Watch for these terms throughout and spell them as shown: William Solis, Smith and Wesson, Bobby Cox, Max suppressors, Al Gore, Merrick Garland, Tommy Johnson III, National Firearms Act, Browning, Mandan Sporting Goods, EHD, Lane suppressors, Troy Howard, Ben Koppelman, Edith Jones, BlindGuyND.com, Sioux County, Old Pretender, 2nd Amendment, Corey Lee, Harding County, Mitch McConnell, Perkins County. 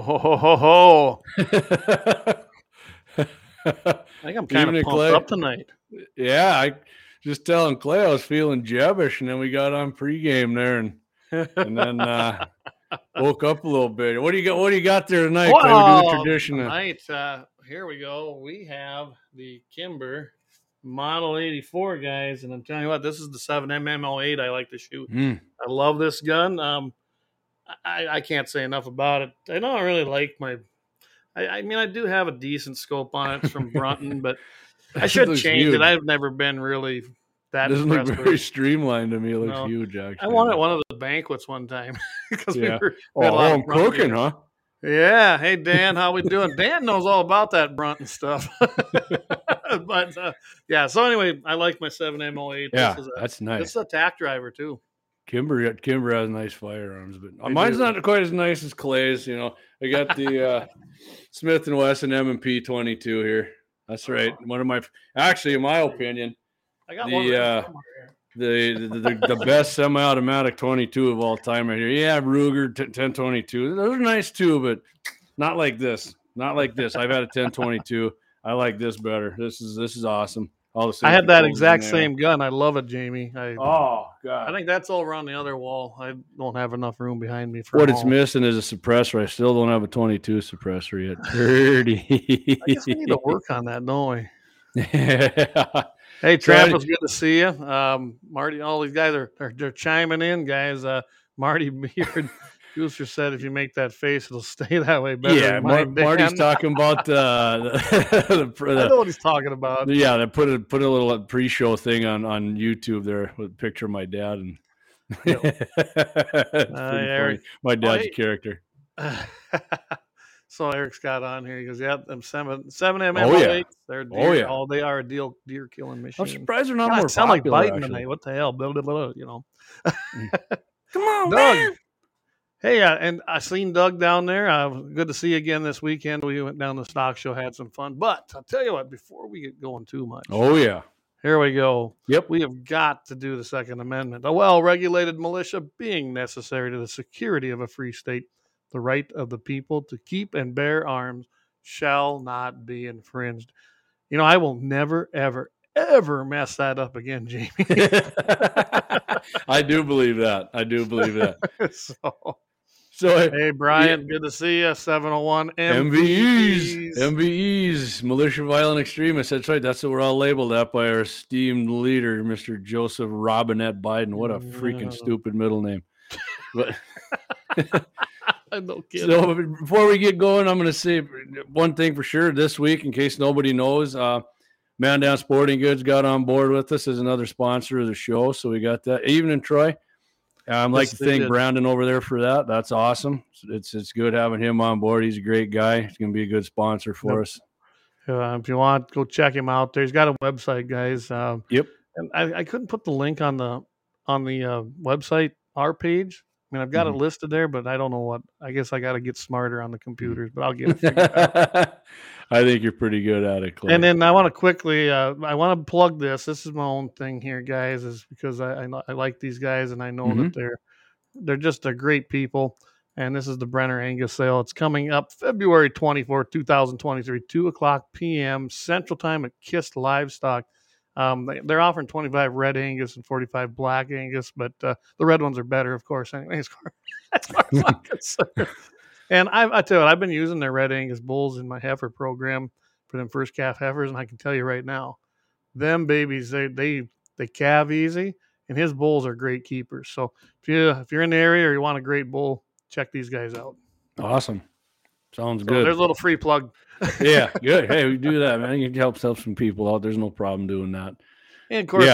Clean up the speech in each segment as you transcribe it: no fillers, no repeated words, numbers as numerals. Ho, ho, ho, ho, ho. I think I'm kind of pumped up tonight. Yeah, I just telling Clay I was feeling jebbish, and then we got on pregame there, and then woke up a little bit. What do you got? What do you got there tonight, Clay? We're doing tradition tonight. Here we go. We have the Kimber Model 84, guys, and I'm telling you what, this is the 7mm08 I like to shoot. I love this gun. I can't say enough about it. I don't really like my... I mean, I do have a decent scope on it from Brunton, but I should change it. I've never been really that impressed. It doesn't look very streamlined to me. It looks huge, actually. I won at one of the banquets one time. I'm cooking, huh? Yeah. Hey, Dan, how we doing? Dan knows all about that Brunton stuff. But, yeah, so anyway, I like my 7M08. Yeah, that's nice. This is a tack driver, too. Kimber has nice firearms, but mine's not quite as nice as Clay's. You know, I got the Smith and Wesson M&P 22 here. That's right. One of my, actually, in my opinion, I got the best semi-automatic 22 of all time right here. Yeah, Ruger 1022. Those are nice too, but not like this. Not like this. I've had a 1022. I like this better. This is awesome. I had that exact same gun. I love it, Jamie. Oh, God. I think that's over on the other wall. I don't have enough room behind me for what it's missing is a suppressor. I still don't have a 22 suppressor yet. 30. I guess we need to work on that, don't we? Yeah. Hey, Travis, good to see you. Marty, all these guys they're chiming in, guys. Marty Beard. Gooster said if you make that face, it'll stay that way better. Yeah, Marty's talking about I know what he's talking about. Yeah, they put a little pre-show thing on YouTube there with a picture of my dad. And Eric, my dad's a character. So Eric's got on here. He goes, yeah, I'm 7mm. They're deer. They are a deer killing machine. I'm surprised they're not more popular. Like Biden tonight. What the hell? Blah, blah, blah, you know. Come on, Doug. Man. Hey, and I seen Doug down there. Good to see you again this weekend. We went down to the SHOT Show, had some fun. But I'll tell you what, before we get going too much. Oh, yeah. Here we go. Yep. We have got to do the Second Amendment. A well-regulated militia being necessary to the security of a free state. The right of the people to keep and bear arms shall not be infringed. You know, I will never, ever, ever mess that up again, Jamie. I do believe that. So hey, Brian, good to see you. 701 MVEs, militia violent extremists. That's right. That's what we're all labeled at by our esteemed leader, Mr. Joseph Robinette Biden. What a freaking stupid middle name. But no kidding. So before we get going, I'm going to say one thing for sure this week, in case nobody knows. Mandan Sporting Goods got on board with us as another sponsor of the show. So we got that. Evening, Troy. I'd like to thank Brandon over there for that. That's awesome. It's good having him on board. He's a great guy. He's going to be a good sponsor for us. If you want, go check him out there. He's got a website, guys. Yep. And I couldn't put the link on the website, our page. I mean, I've got it listed there, but I don't know what. I guess I got to get smarter on the computers, but I'll get it figured out. I think you're pretty good at it, Clay. And then I want to quickly, I want to plug this. This is my own thing here, guys, is because I like these guys, and I know that they're just great people. And this is the Brenner Angus sale. It's coming up February 24, 2023, 2:00 p.m. Central Time at Kissed Livestock. They're offering 25 red Angus and 45 black Angus, but the red ones are better, of course. Anyway, as far as I'm concerned. And I tell you, I've been using their red Angus bulls in my heifer program for them first calf heifers, and I can tell you right now, them babies they calve easy, and his bulls are great keepers. So if you're in the area or you want a great bull, check these guys out. Awesome. Sounds good. There's a little free plug. Yeah, good. Hey, we do that, man. You can help some people out. There's no problem doing that. And of course,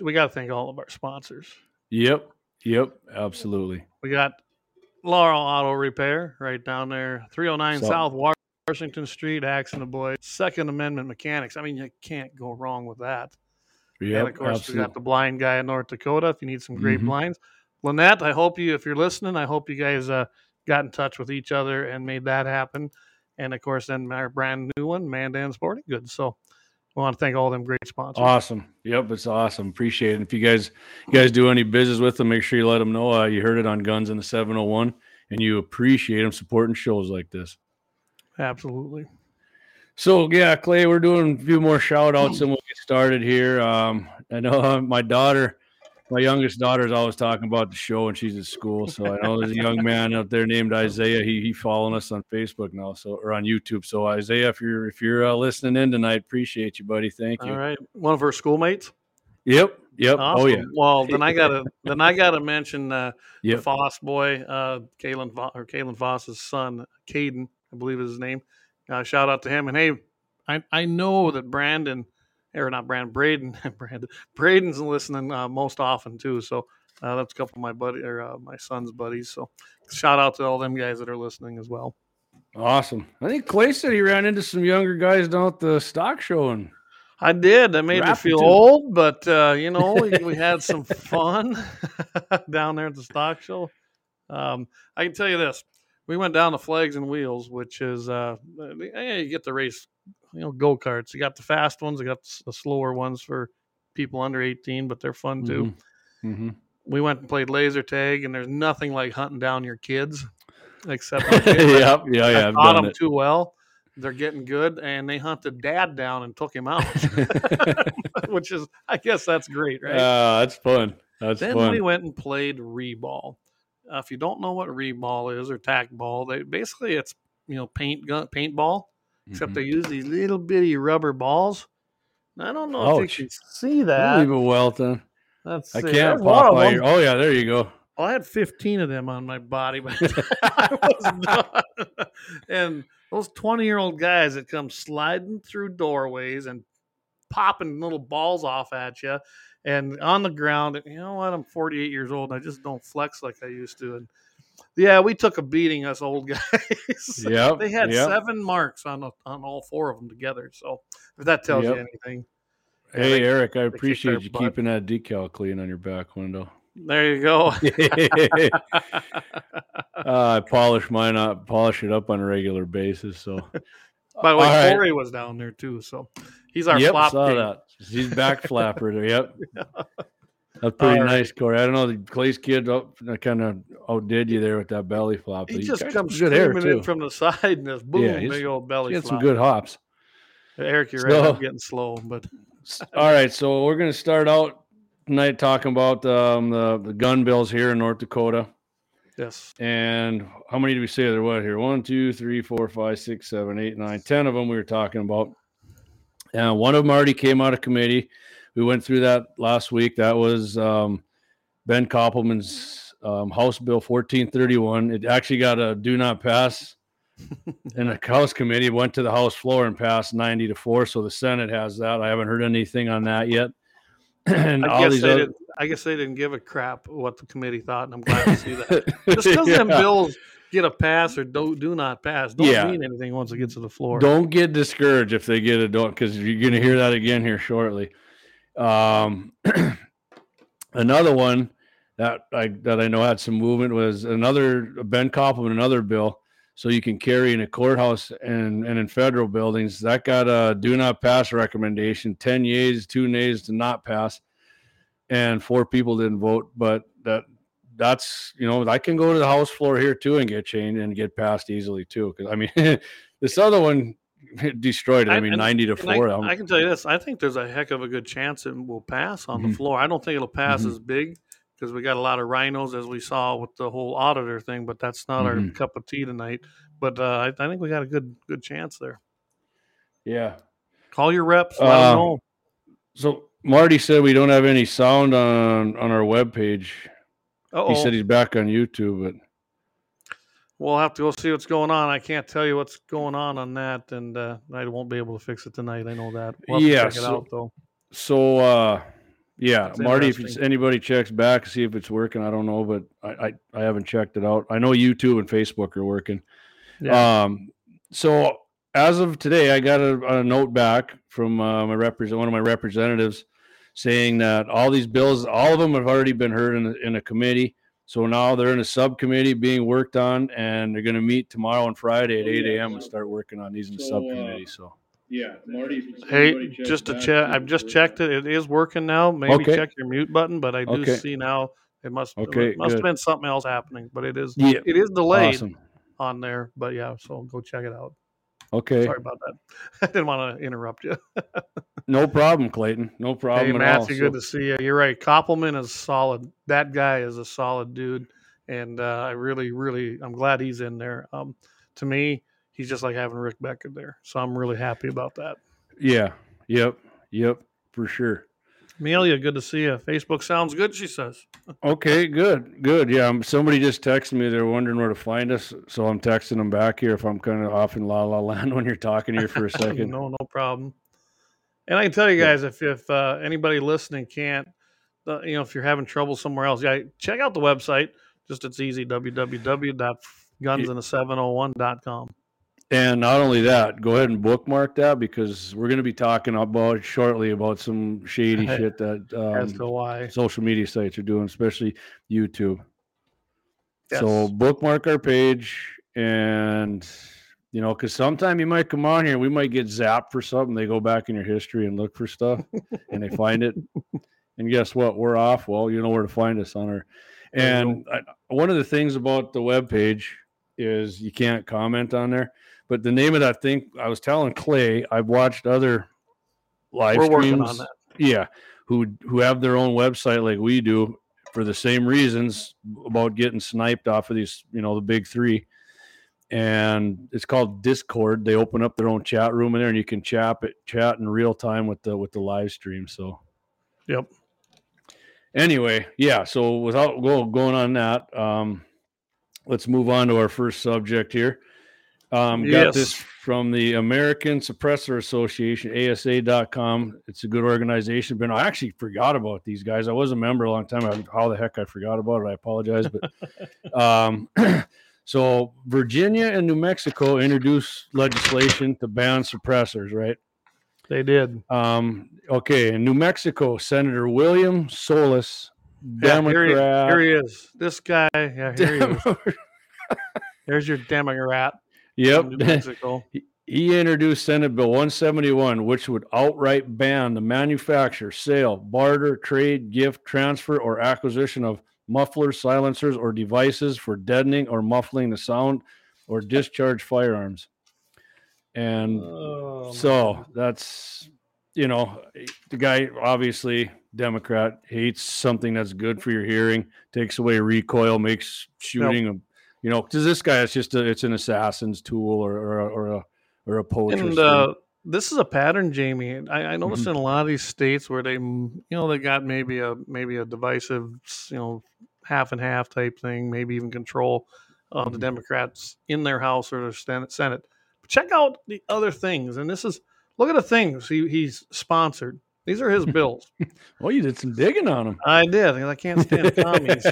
we gotta thank all of our sponsors. Yep, absolutely. We got Laurel Auto Repair right down there, 309 South Washington Street, Axe and the Boys, Second Amendment Mechanics. I mean, you can't go wrong with that. Yeah, and of course, absolutely. We got the Blind Guy of North Dakota. If you need some great blinds, Lynette, if you're listening, I hope you guys got in touch with each other and made that happen. And of course, then our brand new one, Mandan Sporting Goods. So we want to thank all them great sponsors. Awesome. Yep. It's awesome. Appreciate it. If you guys do any business with them, make sure you let them know you heard it on Guns in the 701. and you appreciate them supporting shows like this. Absolutely. So, yeah, Clay, we're doing a few more shout-outs and we'll get started here. I know my daughter, my youngest daughter is always talking about the show and she's at school. So I know there's a young man out there named Isaiah. He's following us on Facebook now, so, or on YouTube. So, Isaiah, if you're listening in tonight, appreciate you, buddy. Thank you. All right. One of her schoolmates? Yep. Awesome. Oh, yeah. Well, then I gotta mention the Foss boy, Kalen Foss's son, Caden, I believe is his name. Shout out to him. And hey, I know that Braden's listening most often too. So that's a couple of my my son's buddies. So shout out to all them guys that are listening as well. Awesome. I think Clay said he ran into some younger guys down at the stock show, and I did. That made me feel old, but we had some fun down there at the stock show. I can tell you this. We went down to Flags and Wheels, which is you get to race, go-karts. You got the fast ones, you got the slower ones for people under 18, but they're fun too. Mm-hmm. We went and played laser tag, and there's nothing like hunting down your kids, except I taught them too well. They're getting good, and they hunted dad down and took him out, which is, I guess, that's great, right? That's fun. Then we went and played reball. If you don't know what reball is or tack ball, it's paintball, except they use these little bitty rubber balls. I don't know if you can see that. Leave a welt then. Can't pop my ear. Oh yeah, there you go. Well, I had 15 of them on my body by the time I was done. And those 20-year-old guys that come sliding through doorways and popping little balls off at you and on the ground. You know what? I'm 48 years old, and I just don't flex like I used to. And yeah, we took a beating, us old guys. Yeah, they had 7 marks on all 4 of them together. So if that tells you anything. Hey, Eric, I appreciate you keeping that decal clean on your back window. There you go. I polish mine up, polish it up on a regular basis. So, by the way, all Corey was down there too. So he's our flop. Saw that. He's back flapper. Yep. Yeah. That's pretty nice, Corey. I don't know. The Clay's kid kind of outdid you there with that belly flop. He just comes screaming in from the side and just boom, big old belly flop. He had some good hops. Eric, you're right. I'm getting slow, but all right. So we're going to start out tonight talking about the gun bills here in North Dakota. Yes. And how many do we say there were here? 1, 2, 3, 4, 5, 6, 7, 8, 9, 10 of them we were talking about. And one of them already came out of committee. We went through that last week. That was Ben Koppelman's House Bill 1431. It actually got a do not pass in a House committee. It went to the House floor and passed 90-4. So the Senate has that. I haven't heard anything on that yet. And I guess they didn't give a crap what the committee thought, and I'm glad to see that. Just because them bills get a pass or do not pass don't mean anything once it gets to the floor. Don't get discouraged if they get a don't, because you're going to hear that again here shortly. Another one that I know had some movement was another Ben Koppelman, another bill, so you can carry in a courthouse and in federal buildings. That got a do not pass recommendation, 10 yeas, 2 nays to not pass, and 4 people didn't vote. But that's, I can go to the House floor here too and get changed and get passed easily too. Because, I mean, this other one destroyed it. I mean, 90-4. I can tell you this. I think there's a heck of a good chance it will pass on the floor. I don't think it'll pass as big, because we got a lot of rhinos, as we saw with the whole auditor thing, but that's not our cup of tea tonight. But I think we got a good chance there. Yeah. Call your reps. Let them know. So Marty said we don't have any sound on our webpage. Uh-oh. He said he's back on YouTube, but we'll have to go see what's going on. I can't tell you what's going on that, and I won't be able to fix it tonight. I know that. We'll have to check it out, though. So, yeah, that's Marty, if anybody checks back, see if it's working. I don't know, but I haven't checked it out. I know YouTube and Facebook are working. Yeah. So as of today, I got a note back from one of my representatives saying that all these bills, all of them have already been heard in a committee. So now they're in a subcommittee being worked on, and they're going to meet tomorrow and Friday at 8 a.m. and start working on these in the subcommittee. So. Yeah, Marty. Hey, just to check. I've just checked it. It is working now. Maybe check your mute button, but I do see now It must have been something else happening, but it is delayed on there. But yeah, so go check it out. Okay. Sorry about that. I didn't want to interrupt you. No problem, Clayton. No problem. Hey, Matthew, good to see you. You're right. Koppelman is solid. That guy is a solid dude. And I'm glad he's in there. To me, he's just like having Rick Becker there. So I'm really happy about that. Yeah. Yep. For sure. Amelia, good to see you. Facebook sounds good, she says. Okay, good. Yeah, somebody just texted me. They're wondering where to find us, so I'm texting them back here if I'm kind of off in La La Land when you're talking here for a second. No problem. And I can tell you guys, if anybody listening can't, if you're having trouble somewhere else, check out the website. Just it's easy, www.gunsinthis701.com. And not only that, go ahead and bookmark that because we're going to be talking about shortly about some shady shit that social media sites are doing, especially YouTube. Yes. So bookmark our page and, because sometime you might come on here, we might get zapped for something. They go back in your history and look for stuff and they find it. And guess what? We're off. Well, you know where to find us on our. And one of the things about the webpage is you can't comment on there. But the name of that thing, I was telling Clay, I've watched other live streams on that. Yeah, who have their own website like we do for the same reasons about getting sniped off of these, the big three. And it's called Discord. They open up their own chat room in there, and you can chat in real time with the live stream. So, yep. Anyway, yeah. So without going on that, let's move on to our first subject here. Got this from the American Suppressor Association, ASA.com. It's a good organization. I actually forgot about these guys. I was a member a long time. How the heck I forgot about it? I apologize. But so Virginia and New Mexico introduced legislation to ban suppressors, right? They did. Okay. In New Mexico, Senator William Solis, Democrat. Yeah, here he is. This guy. Yeah, here he is. There's your Democrat. Yep. He introduced Senate Bill 171, which would outright ban the manufacture, sale, barter, trade, gift, transfer, or acquisition of mufflers, silencers, or devices for deadening or muffling the sound or discharge firearms. And that's, the guy, obviously, Democrat, hates something that's good for your hearing, takes away recoil, makes shooting a because this guy is it's an assassin's tool or a poacher. And this is a pattern, Jamie. I noticed in a lot of these states where they, they got maybe a divisive, half and half type thing, maybe even control of the Democrats in their House or their Senate. But check out the other things, and look at the things he's sponsored. These are his bills. Well, you did some digging on them. I did. I can't stand commies.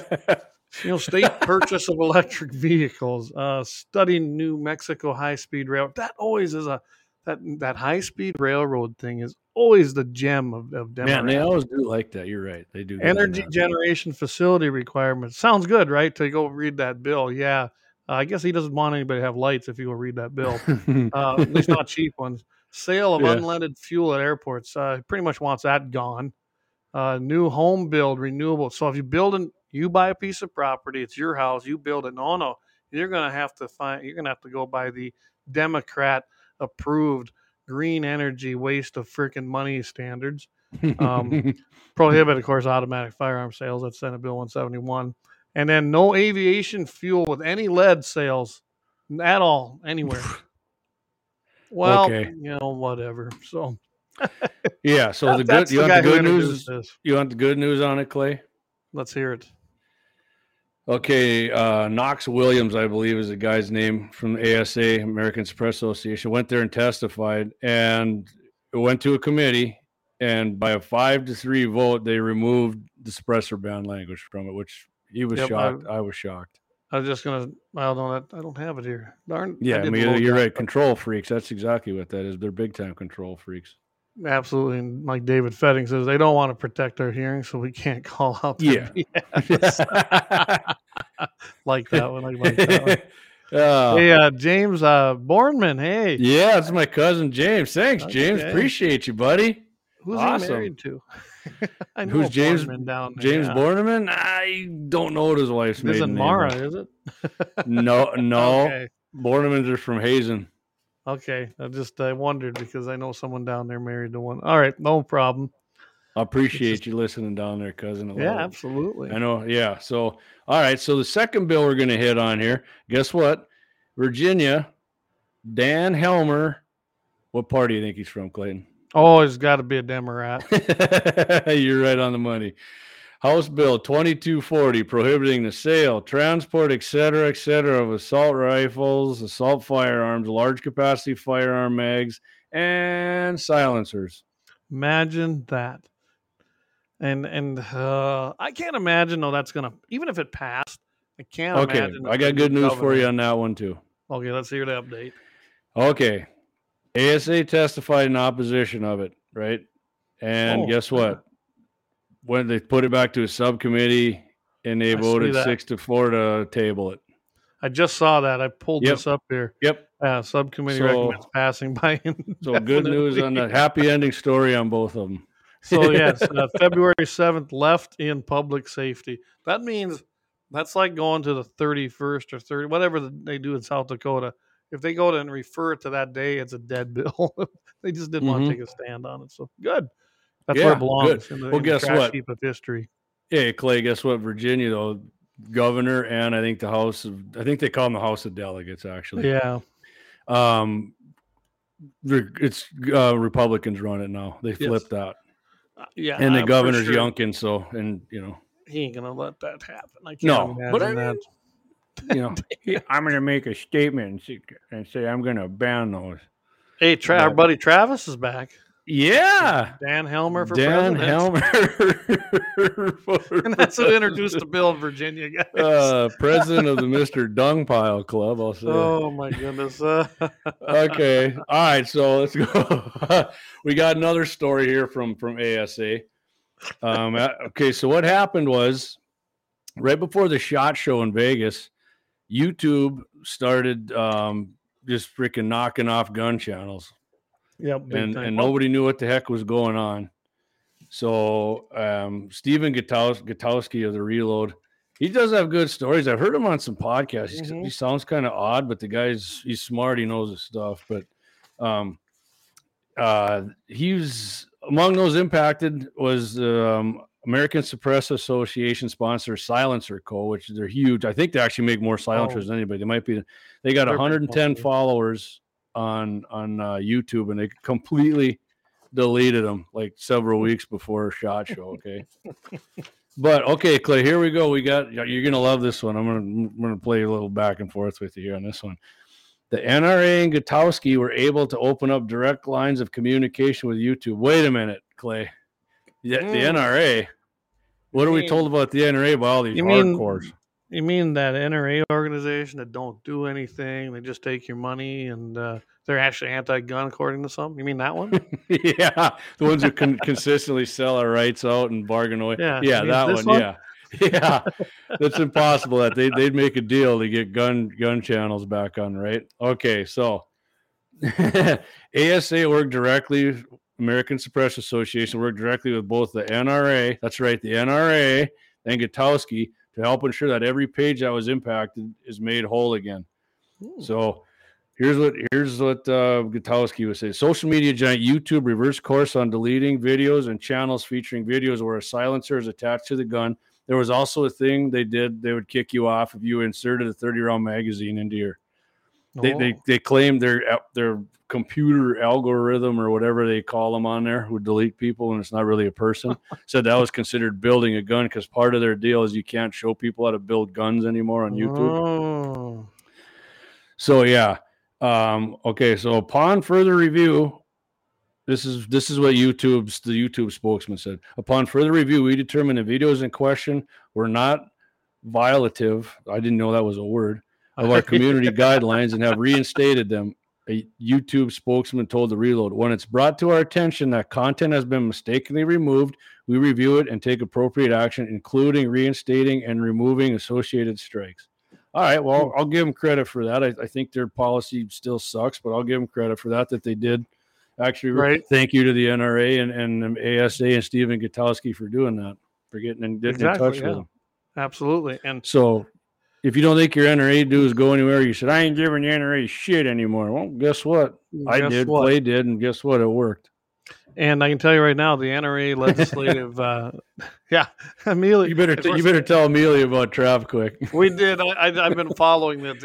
State purchase of electric vehicles, study New Mexico high-speed rail. That always is that high-speed railroad thing is always the gem of Democrats. Man, they always do like that. You're right. They do. Energy generation facility requirements. Sounds good, right? To go read that bill. Yeah. I guess he doesn't want anybody to have lights if you go read that bill. At least not cheap ones. Sale of unleaded fuel at airports. Pretty much wants that gone. New home build, renewable. So if you build you buy a piece of property, it's your house, you build it. No, you're going to have to go by the Democrat approved green energy waste of freaking money standards. Prohibit, of course, automatic firearm sales. That's Senate Bill 171. And then no aviation fuel with any lead sales at all anywhere. Well, okay. Whatever. So yeah, so you want the good news on it, Clay? Let's hear it. Okay, Knox Williams, I believe, is the guy's name from the ASA, American Suppressor Association, went there and testified, and it went to a committee, and by a 5-3 vote, they removed the suppressor ban language from it, which he was shocked. I was shocked. I was just going to, I don't have it here. Darn. Yeah, you're right. Control freaks. That's exactly what that is. They're big-time control freaks. Absolutely, and like David Fetting says, they don't want to protect our hearing, so we can't call out. Yeah, like that one. Hey, James Bornman. Hey, yeah, it's my cousin James. Thanks, James. Appreciate you, buddy. Who's he married to? I know. Who's James Borneman down there? James Borneman? I don't know what his wife's name is. Isn't Mara, is it? No. Okay. Bornemans are from Hazen. Okay. I wondered because I know someone down there married to one. All right, no problem. I appreciate you listening down there, cousin. Yeah, absolutely. I know. Yeah. So, all right. So the second bill we're going to hit on here, guess what? Virginia, Dan Helmer. What party do you think he's from, Clayton? Oh, it's got to be a Democrat. You're right on the money. House Bill 2240, prohibiting the sale, transport, et cetera, of assault rifles, assault firearms, large capacity firearm mags, and silencers. Imagine that. And I can't imagine, though, that's going to, even if it passed, I can't imagine. Okay, I got good news for you on that one, too. Okay, let's hear the update. Okay. ASA testified in opposition of it, right? And guess what? When they put it back to a subcommittee and they voted 6-4 to table it. I just saw that. I pulled this up here. Yep. Subcommittee recommends passing by. So good news on the happy ending story on both of them. So yes, February 7th left in public safety. That means that's like going to the 31st or 30, whatever they do in South Dakota. If they go to and refer it to that day, it's a dead bill. They just didn't want to take a stand on it. So good. That's where it belongs. Well, guess what? Heap of history. Hey, Clay, guess what? Virginia, though, governor and I think the House of, I think they call them the House of Delegates, actually. Yeah. It's Republicans run it now. They flipped out. Yeah. And the governor's Youngkin, so, and, you know. He ain't going to let that happen. I can't imagine but I mean, that. You know, I'm going to make a statement and say I'm going to ban those. Hey, our buddy Travis is back. Yeah. Dan Helmer for president. And that's who introduced the bill in Virginia, guys. President of the Mr. Dung Pile Club, I'll say. Oh, my goodness. Okay. All right, so let's go. We got another story here from ASA. Okay, so what happened was right before the SHOT Show in Vegas, YouTube started just freaking knocking off gun channels. Yep, and nobody knew what the heck was going on. So Stephen Gutowski of The Reload, he does have good stories. I've heard him on some podcasts. He sounds kind of odd, but the guy's he's smart. He knows his stuff. But he's among those impacted was American Suppressor Association sponsor Silencer Co., which they're huge. I think they actually make more silencers than anybody. They might be. They got 110 followers on YouTube, and they completely deleted them like several weeks before SHOT Show. Okay, but okay, Clay, here we go. We got you're gonna love this one. I'm gonna play a little back and forth with you here on this one. The NRA and Gutowski were able to open up direct lines of communication with YouTube. Wait a minute, Clay. The NRA. What are we told about the NRA by all these hardcores? You mean that NRA organization that don't do anything? They just take your money and they're actually anti-gun, according to some. You mean that one? Yeah, the ones who can consistently sell our rights out and bargain away. Yeah, that one. Yeah, that's impossible. That they'd make a deal to get gun channels back on, right? Okay, so ASA worked directly. American Suppressor Association worked directly with both the NRA. That's right, the NRA and Gutowski. To help ensure that every page that was impacted is made whole again. Ooh. So here's what Gutowski would say. Social media giant YouTube reversed course on deleting videos and channels featuring videos where a silencer is attached to the gun. There was also a thing they did. They would kick you off if you inserted a 30-round magazine into your... They claimed their computer algorithm or whatever they call them on there would delete people, and it's not really a person. Said that was considered building a gun because part of their deal is you can't show people how to build guns anymore on YouTube. Oh. So yeah, okay. So upon further review, this is what the YouTube spokesman said. Upon further review, we determined the videos in question were not violative. I didn't know that was a word. Of our community guidelines and have reinstated them. A YouTube spokesman told The Reload, when it's brought to our attention that content has been mistakenly removed, we review it and take appropriate action, including reinstating and removing associated strikes. All right, well, I'll give them credit for that. I think their policy still sucks, but I'll give them credit for that they did actually, right. Thank you to the NRA and ASA and Stephen Gutowski for doing that, for getting in touch with them. Absolutely. And so if you don't think your NRA dues go anywhere, you said, I ain't giving the NRA shit anymore. Well, guess what? Clay did, and guess what? It worked. And I can tell you right now, the NRA legislative, Amelia. You better tell Amelia about Trav quick. We did. I've been following that.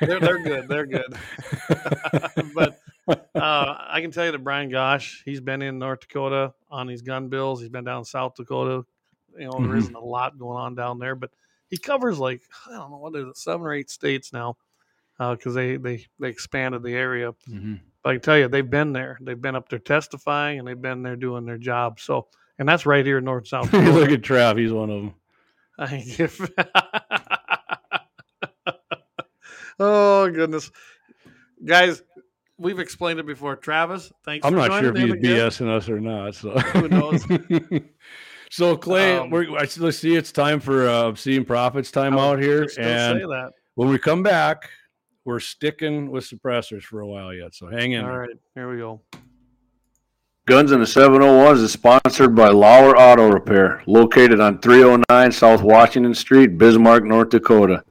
They're good. They're good. But I can tell you that Brian Gosh, he's been in North Dakota on these gun bills. He's been down in South Dakota. You know, there isn't a lot going on down there, but he covers I don't know, 7 or 8 states now, because they expanded the area. Mm-hmm. But I can tell you, they've been there. They've been up there testifying, and they've been there doing their job. So, and that's right here in North South. Look at Trav; he's one of them. Oh goodness, guys, we've explained it before. Travis, thanks. I'm not sure if he's BSing us or not. So who knows. So Clay, let's see. It's time for obscene profits time out here, and say that. When we come back, we're sticking with suppressors for a while yet. So hang in. All right, here we go. Guns in the 701 is sponsored by Laurel Auto Repair, located on 309 South Washington Street, Bismarck, North Dakota.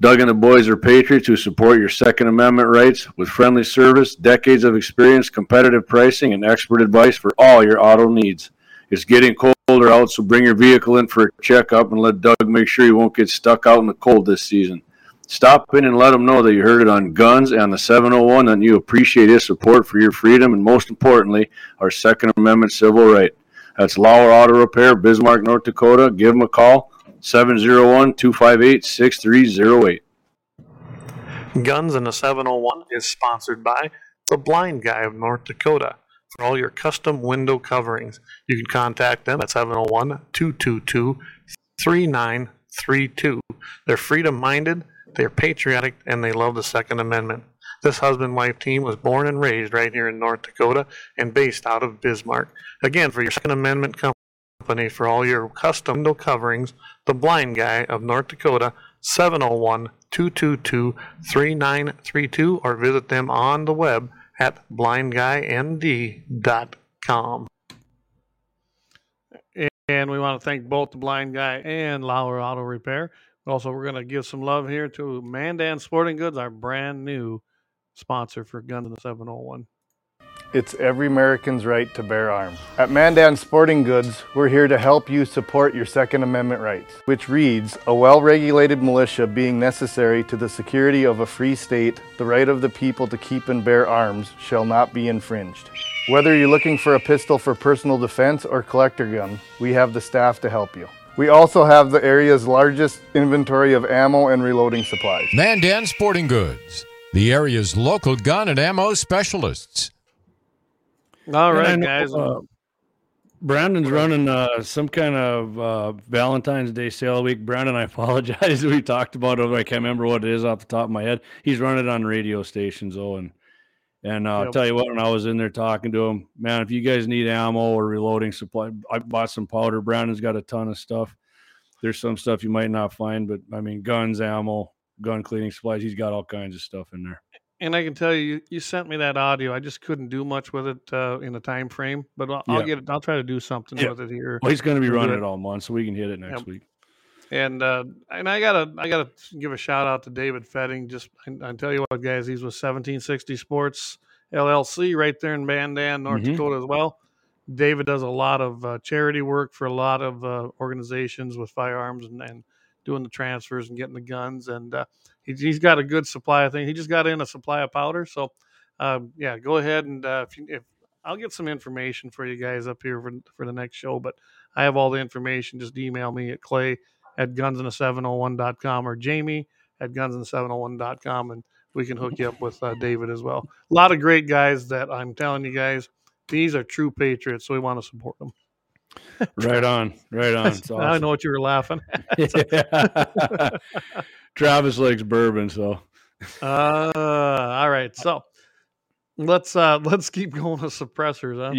Doug and the boys are patriots who support your Second Amendment rights with friendly service, decades of experience, competitive pricing, and expert advice for all your auto needs. It's getting colder out, so bring your vehicle in for a checkup and let Doug make sure you won't get stuck out in the cold this season. Stop in and let them know that you heard it on Guns and the 701 and you appreciate his support for your freedom and, most importantly, our Second Amendment civil right. That's Laurel Auto Repair, Bismarck, North Dakota. Give them a call, 701-258-6308. Guns and the 701 is sponsored by The Blind Guy of North Dakota. For all your custom window coverings, you can contact them at 701-222-3932. They're freedom-minded, they're patriotic, and they love the Second Amendment. This husband-wife team was born and raised right here in North Dakota and based out of Bismarck. Again, for your Second Amendment company, for all your custom window coverings, The Blind Guy of North Dakota, 701-222-3932, or visit them on the web at blindguynd.com. And we want to thank both The Blind Guy and Laurel Auto Repair. Also, we're going to give some love here to Mandan Sporting Goods, our brand new sponsor for Guns in the 701. It's every American's right to bear arms. At Mandan Sporting Goods, we're here to help you support your Second Amendment rights, which reads, a well-regulated militia being necessary to the security of a free state, the right of the people to keep and bear arms shall not be infringed. Whether you're looking for a pistol for personal defense or collector gun, we have the staff to help you. We also have the area's largest inventory of ammo and reloading supplies. Mandan Sporting Goods, the area's local gun and ammo specialists. All right, guys. Brandon's running some kind of Valentine's Day sale week. Brandon, I apologize. We talked about it. I can't remember what it is off the top of my head. He's running it on radio stations, though. And I'll tell you what, when I was in there talking to him, man, if you guys need ammo or reloading supply, I bought some powder. Brandon's got a ton of stuff. There's some stuff you might not find, but, I mean, guns, ammo, gun cleaning supplies. He's got all kinds of stuff in there. And I can tell you, you sent me that audio. I just couldn't do much with it in the time frame, but I'll get it. I'll try to do something with it here. Well, he's going to be running it all month, so we can hit it next week. And I gotta give a shout out to David Fetting. Just I tell you what, guys, he's with 1760 Sports LLC right there in Mandan, North Dakota as well. David does a lot of charity work for a lot of organizations with firearms and doing the transfers and getting the guns, and he's got a good supply of things. He just got in a supply of powder, so go ahead and if I'll get some information for you guys up here for the next show. But I have all the information. Just email me at clay@gunsinthe701.com or Jamie at gunsinthe701.com, and we can hook you up with David as well. A lot of great guys that I'm telling you guys, these are true patriots, so we want to support them. Right on. Awesome. I know what you were laughing at. Travis likes bourbon, so. All right, so let's keep going with suppressors, huh?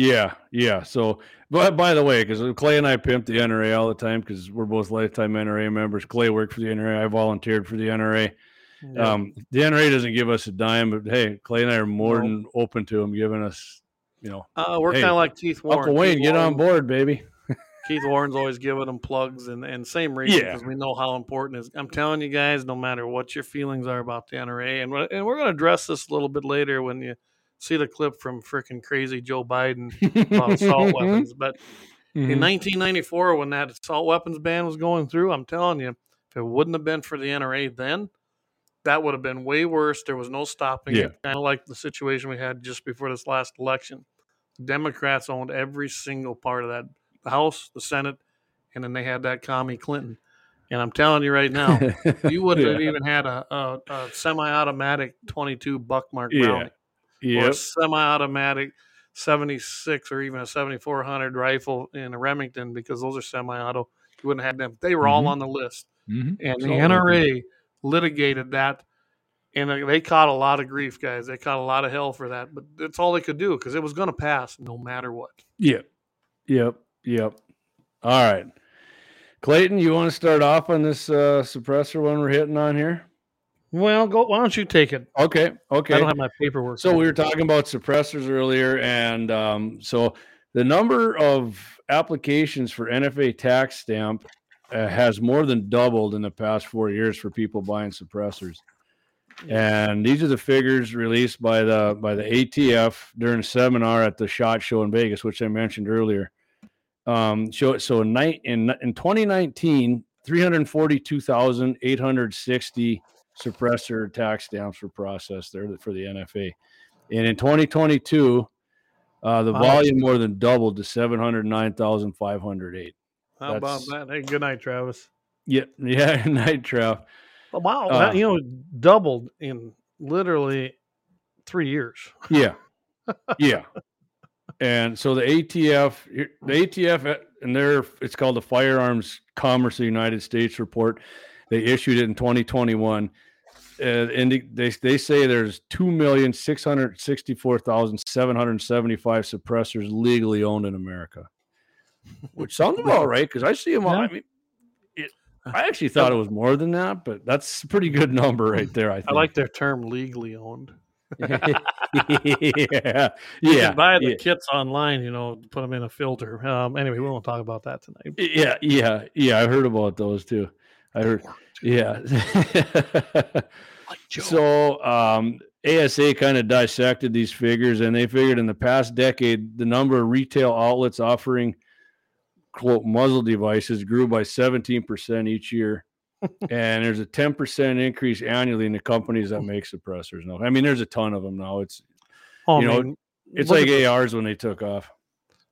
Yeah. So, but by the way, because Clay and I pimp the NRA all the time because we're both lifetime NRA members. Clay worked for the NRA. I volunteered for the NRA. Yeah. The NRA doesn't give us a dime, but hey, Clay and I are more than open to them giving us you know, we're kind of like Keith Warren. Uncle Wayne, get on board, baby. Keith Warren's always giving them plugs, and same reason, because we know how important it is. I'm telling you guys, no matter what your feelings are about the NRA, and we're going to address this a little bit later when you see the clip from freaking crazy Joe Biden about assault weapons. But in 1994, when that assault weapons ban was going through, I'm telling you, if it wouldn't have been for the NRA then, that would have been way worse. There was no stopping it. Kind of like the situation we had just before this last election. Democrats owned every single part of that. The House, the Senate, and then they had that commie Clinton. And I'm telling you right now, you wouldn't have even had a semi-automatic 22 Buckmark Browning or a semi-automatic 76 or even a 7400 rifle in a Remington, because those are semi-auto. You wouldn't have them. They were all on the list. And the NRA litigated that, and they caught a lot of grief, guys. They caught a lot of hell for that, but that's all they could do because it was going to pass no matter what. Yep. All right. Clayton, you want to start off on this suppressor one we're hitting on here? Well, why don't you take it? Okay. I don't have my paperwork. So we were talking about suppressors earlier, and so the number of applications for NFA tax stamp has more than doubled in the past 4 years for people buying suppressors. And these are the figures released by the ATF during a seminar at the SHOT Show in Vegas, which I mentioned earlier. So in 2019, 342,860 suppressor tax stamps were processed there for the NFA. And in 2022, the volume more than doubled to 709,508. How about that? Hey, good night, Travis. Yeah, night, Trav. Oh, wow, that, doubled in literally 3 years. Yeah. And so the ATF, and it's called the Firearms Commerce of the United States Report. They issued it in 2021, and they say there's 2,664,775 suppressors legally owned in America, which sounds about right because I see them all. I mean, I actually thought it was more than that, but that's a pretty good number right there. I think. I like their term "legally owned." You can buy the kits online, put them in a filter. Anyway, we won't talk about that tonight. Yeah. I heard about those too. So ASA kind of dissected these figures, and they figured in the past decade, the number of retail outlets offering quote muzzle devices grew by 17% each year. And there's a 10% increase annually in the companies that make suppressors. Now, I mean, there's a ton of them now. It's like ARs when they took off.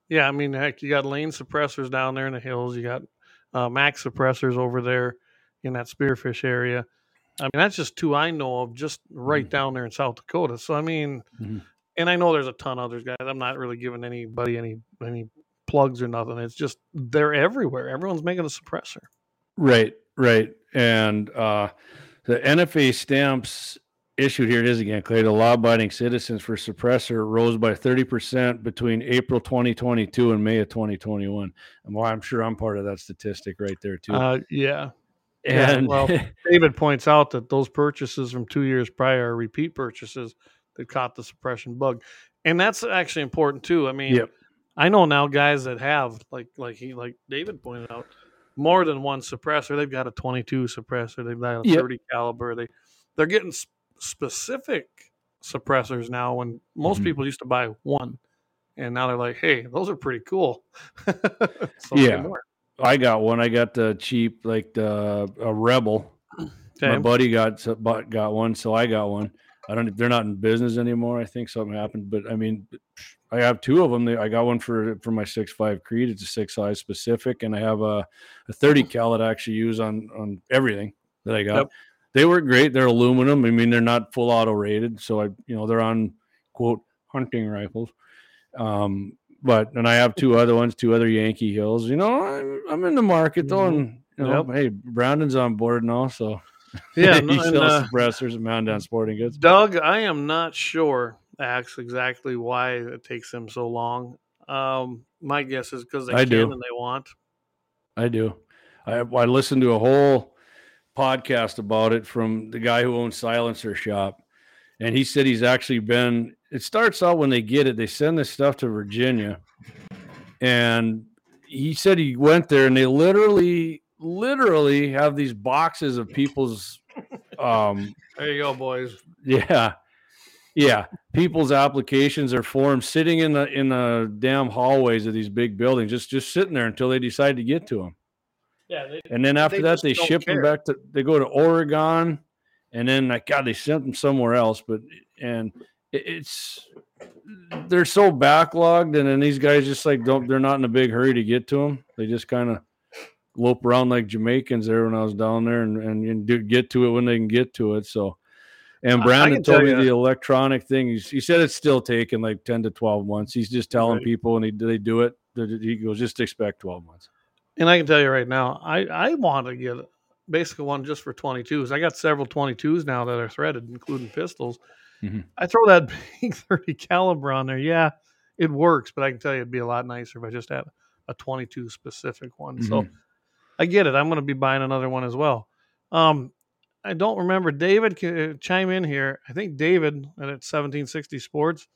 Yeah, I mean, heck, you got Lane suppressors down there in the hills. You got Max suppressors over there in that Spearfish area. I mean, that's just two I know of just right down there in South Dakota. So, I mean, and I know there's a ton of others, guys. I'm not really giving anybody any plugs or nothing. It's just they're everywhere. Everyone's making a suppressor. Right. And the NFA stamps issued, here it is again, Clay, to law-abiding citizens for suppressor rose by 30% between April 2022 and May of 2021. And well, I'm sure I'm part of that statistic right there, too. And well, David points out that those purchases from 2 years prior are repeat purchases that caught the suppression bug. And that's actually important, too. I mean, I know now guys that have, like David pointed out, more than one suppressor. They've got a 22 suppressor. They've got a 30 caliber. They're getting specific suppressors now. When most people used to buy one, and now they're like, "Hey, those are pretty cool." I got one. I got the cheap, like a Rebel. Okay. My buddy got one, so I got one. I don't. They're not in business anymore. I think something happened, but I mean, I have two of them. I got one for my 6.5 Creed. It's a 6.5 specific, and I have a 30 cal that I actually use on everything that I got. Yep. They work great. They're aluminum. I mean, they're not full auto rated, so they're on quote hunting rifles. But I have two other ones, two other Yankee Hills. I'm in the market though, and hey, Brandon's on board now, so he sells suppressors and Mandan Sporting Goods. Doug, I am not sure. Ask exactly why it takes them so long. My guess is because they want. I do. I listened to a whole podcast about it from the guy who owns Silencer Shop, and he said he's actually been it starts out when they get it, they send this stuff to Virginia. And he said he went there and they literally have these boxes of people's there you go, boys. Yeah. Yeah. People's applications or forms sitting in the damn hallways of these big buildings, just sitting there until they decide to get to them. Yeah. And then after that, they ship them back to, they go to Oregon, and then like, God, they sent them somewhere else. But, and they're so backlogged. And then these guys just like, they're not in a big hurry to get to them. They just kind of lope around like Jamaicans there when I was down there and get to it when they can get to it. So, and Brandon told me the electronic thing, he said it's still taking like 10 to 12 months. He's just telling people, and they do it. He goes, just expect 12 months. And I can tell you right now, I want to get basically one just for 22s. I got several 22s now that are threaded, including pistols. Mm-hmm. I throw that big 30 caliber on there. Yeah, it works, but I can tell you it'd be a lot nicer if I just had a 22 specific one. Mm-hmm. So I get it. I'm going to be buying another one as well. I don't remember. David can chime in here. I think David at 1760 Sports,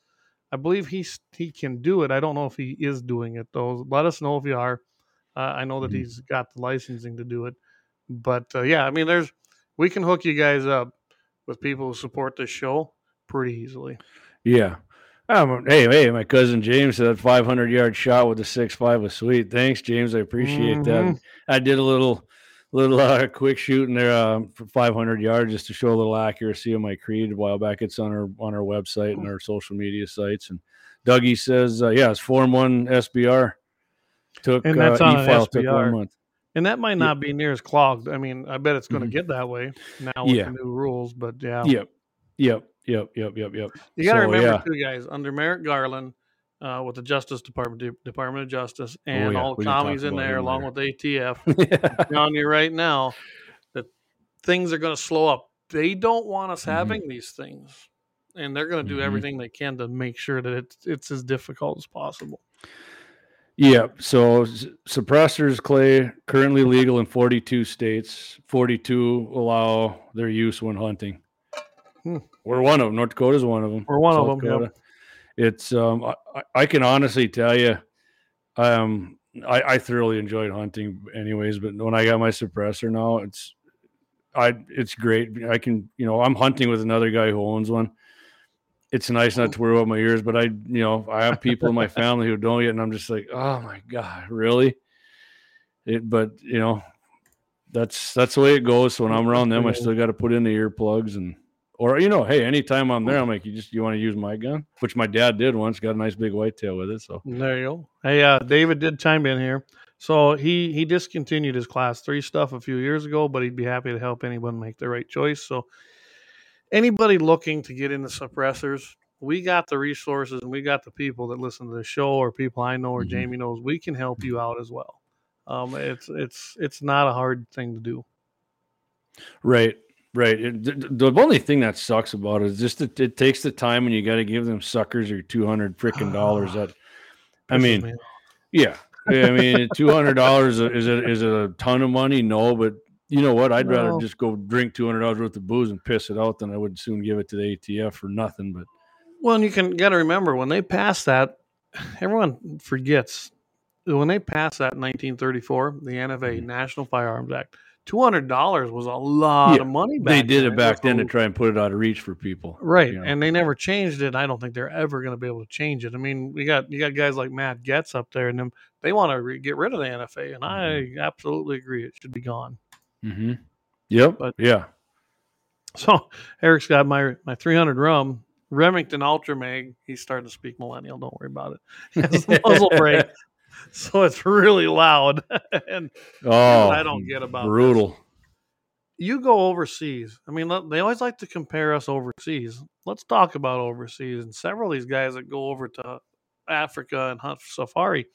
I believe he can do it. I don't know if he is doing it, though. Let us know if you are. I know that he's got the licensing to do it, but yeah, I mean, we can hook you guys up with people who support this show pretty easily. Yeah. Hey, my cousin James said 500-yard shot with the 6.5 was sweet. Thanks, James. I appreciate that. I did a little quick shooting there for 500 yards just to show a little accuracy of my creed a while back. It's on our website and our social media sites. And Dougie says, yeah, it's Form 1 SBR. And that's on E-file took 1 month. And that might not be near as clogged. I mean, I bet it's going to get that way now with the new rules, but yeah. Yep. You got to remember too, guys, under Merrick Garland, with the Justice Department of Justice, and all the commies in there, along with the ATF, I'm telling you right now that things are going to slow up. They don't want us having these things, and they're going to do everything they can to make sure that it's as difficult as possible. Yeah, so suppressors, Clay, currently legal in 42 states. 42 allow their use when hunting. We're one of them. North Dakota's one of them. We're one of them, yeah. It's, I can honestly tell you, I thoroughly enjoyed hunting anyways, but when I got my suppressor now, it's great. I can, I'm hunting with another guy who owns one. It's nice not to worry about my ears, but I have people in my family who don't yet, and I'm just like, oh my God, really? That's the way it goes. So when I'm around them, I still got to put in the earplugs or hey, anytime I'm there, I'm like, you want to use my gun? Which my dad did once, got a nice big whitetail with it. So there you go. Hey, David did chime in here. So he discontinued his class 3 stuff a few years ago, but he'd be happy to help anyone make the right choice. So anybody looking to get into suppressors, we got the resources and we got the people that listen to the show, or people I know or Jamie knows. We can help you out as well. It's not a hard thing to do. Right. The only thing that sucks about it is just that it takes the time, and you got to give them suckers your $200 freaking dollars. $200 is a ton of money. No, but you know what? I'd rather just go drink $200 worth of booze and piss it out than I would soon give it to the ATF for nothing. But well, and you got to remember, when they passed that, everyone forgets. When they passed that in 1934, the NFA, National Firearms Act, $200 was a lot of money back then. They did it back then to try and put it out of reach for people. Right, and they never changed it. I don't think they're ever going to be able to change it. I mean, you got guys like Matt Goetz up there, and they want to get rid of the NFA, and I absolutely agree. It should be gone. Mm-hmm. Yep. But, yeah. So Eric's got my 300 Remington Ultra Mag. He's starting to speak millennial. Don't worry about it. It's a muzzle brake, so it's really loud. and I don't get about brutal. This. You go overseas. I mean, they always like to compare us overseas. Let's talk about overseas. And several of these guys that go over to Africa and hunt for safari.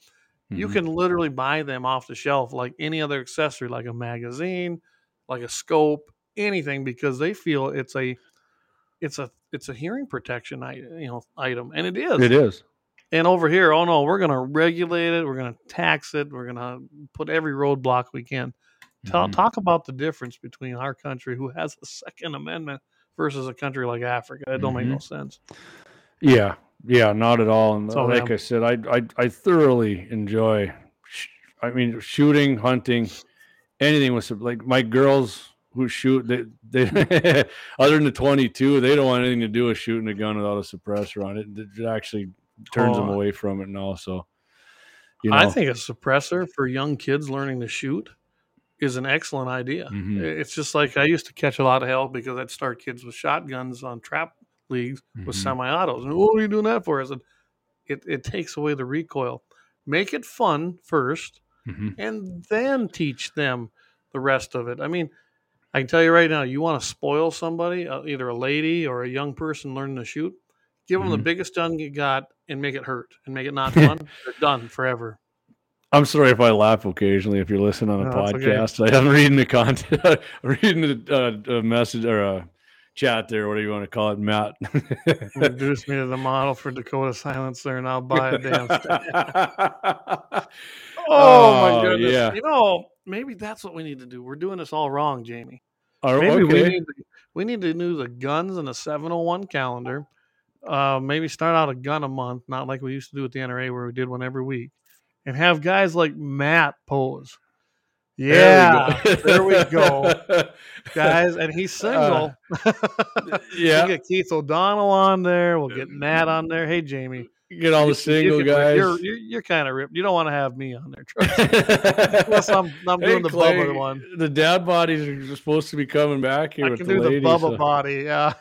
You can literally buy them off the shelf like any other accessory, like a magazine, like a scope, anything, because they feel it's a hearing protection item. And it is. And over here, oh no, we're going to regulate it. We're going to tax it. We're going to put every roadblock we can. Talk about the difference between our country, who has a Second Amendment, versus a country like Africa. It don't make no sense. Yeah. Yeah, not at all. And so, like I said, I thoroughly enjoy, shooting, hunting, anything with like my girls who shoot. They other than the 22, they don't want anything to do with shooting a gun without a suppressor on it. It actually turns them away from it now. So, I think a suppressor for young kids learning to shoot is an excellent idea. Mm-hmm. It's just like I used to catch a lot of hell because I'd start kids with shotguns on trap leagues with semi-autos. And what are you doing that for? I said, it takes away the recoil. Make it fun first, and then teach them the rest of it. I mean, I can tell you right now, you want to spoil somebody, either a lady or a young person learning to shoot, give them the biggest gun you got and make it hurt and make it not fun. They're done forever. I'm sorry if I laugh occasionally. If you're listening on a podcast, okay. I'm reading the content, a message or a chat there, whatever you want to call it, Matt. Introduce me to the model for Dakota Silencer, and I'll buy a damn thing. Oh my goodness! Yeah. You know, maybe that's what we need to do. We're doing this all wrong, Jamie. We need to do the guns and the 701 calendar. Maybe start out a gun a month, not like we used to do with the NRA, where we did one every week. And have guys like Matt pose. Yeah, there we go. Guys, and he's single. Yeah. We'll get Keith O'Donnell on there. We'll get Matt on there. Hey, Jamie. Get all the single guys. You're kind of ripped. You don't want to have me on there. Trust me. Plus, I'm doing Clay, the Bubba one. The dad bodies are supposed to be coming back here. I can do the Bubba body, yeah.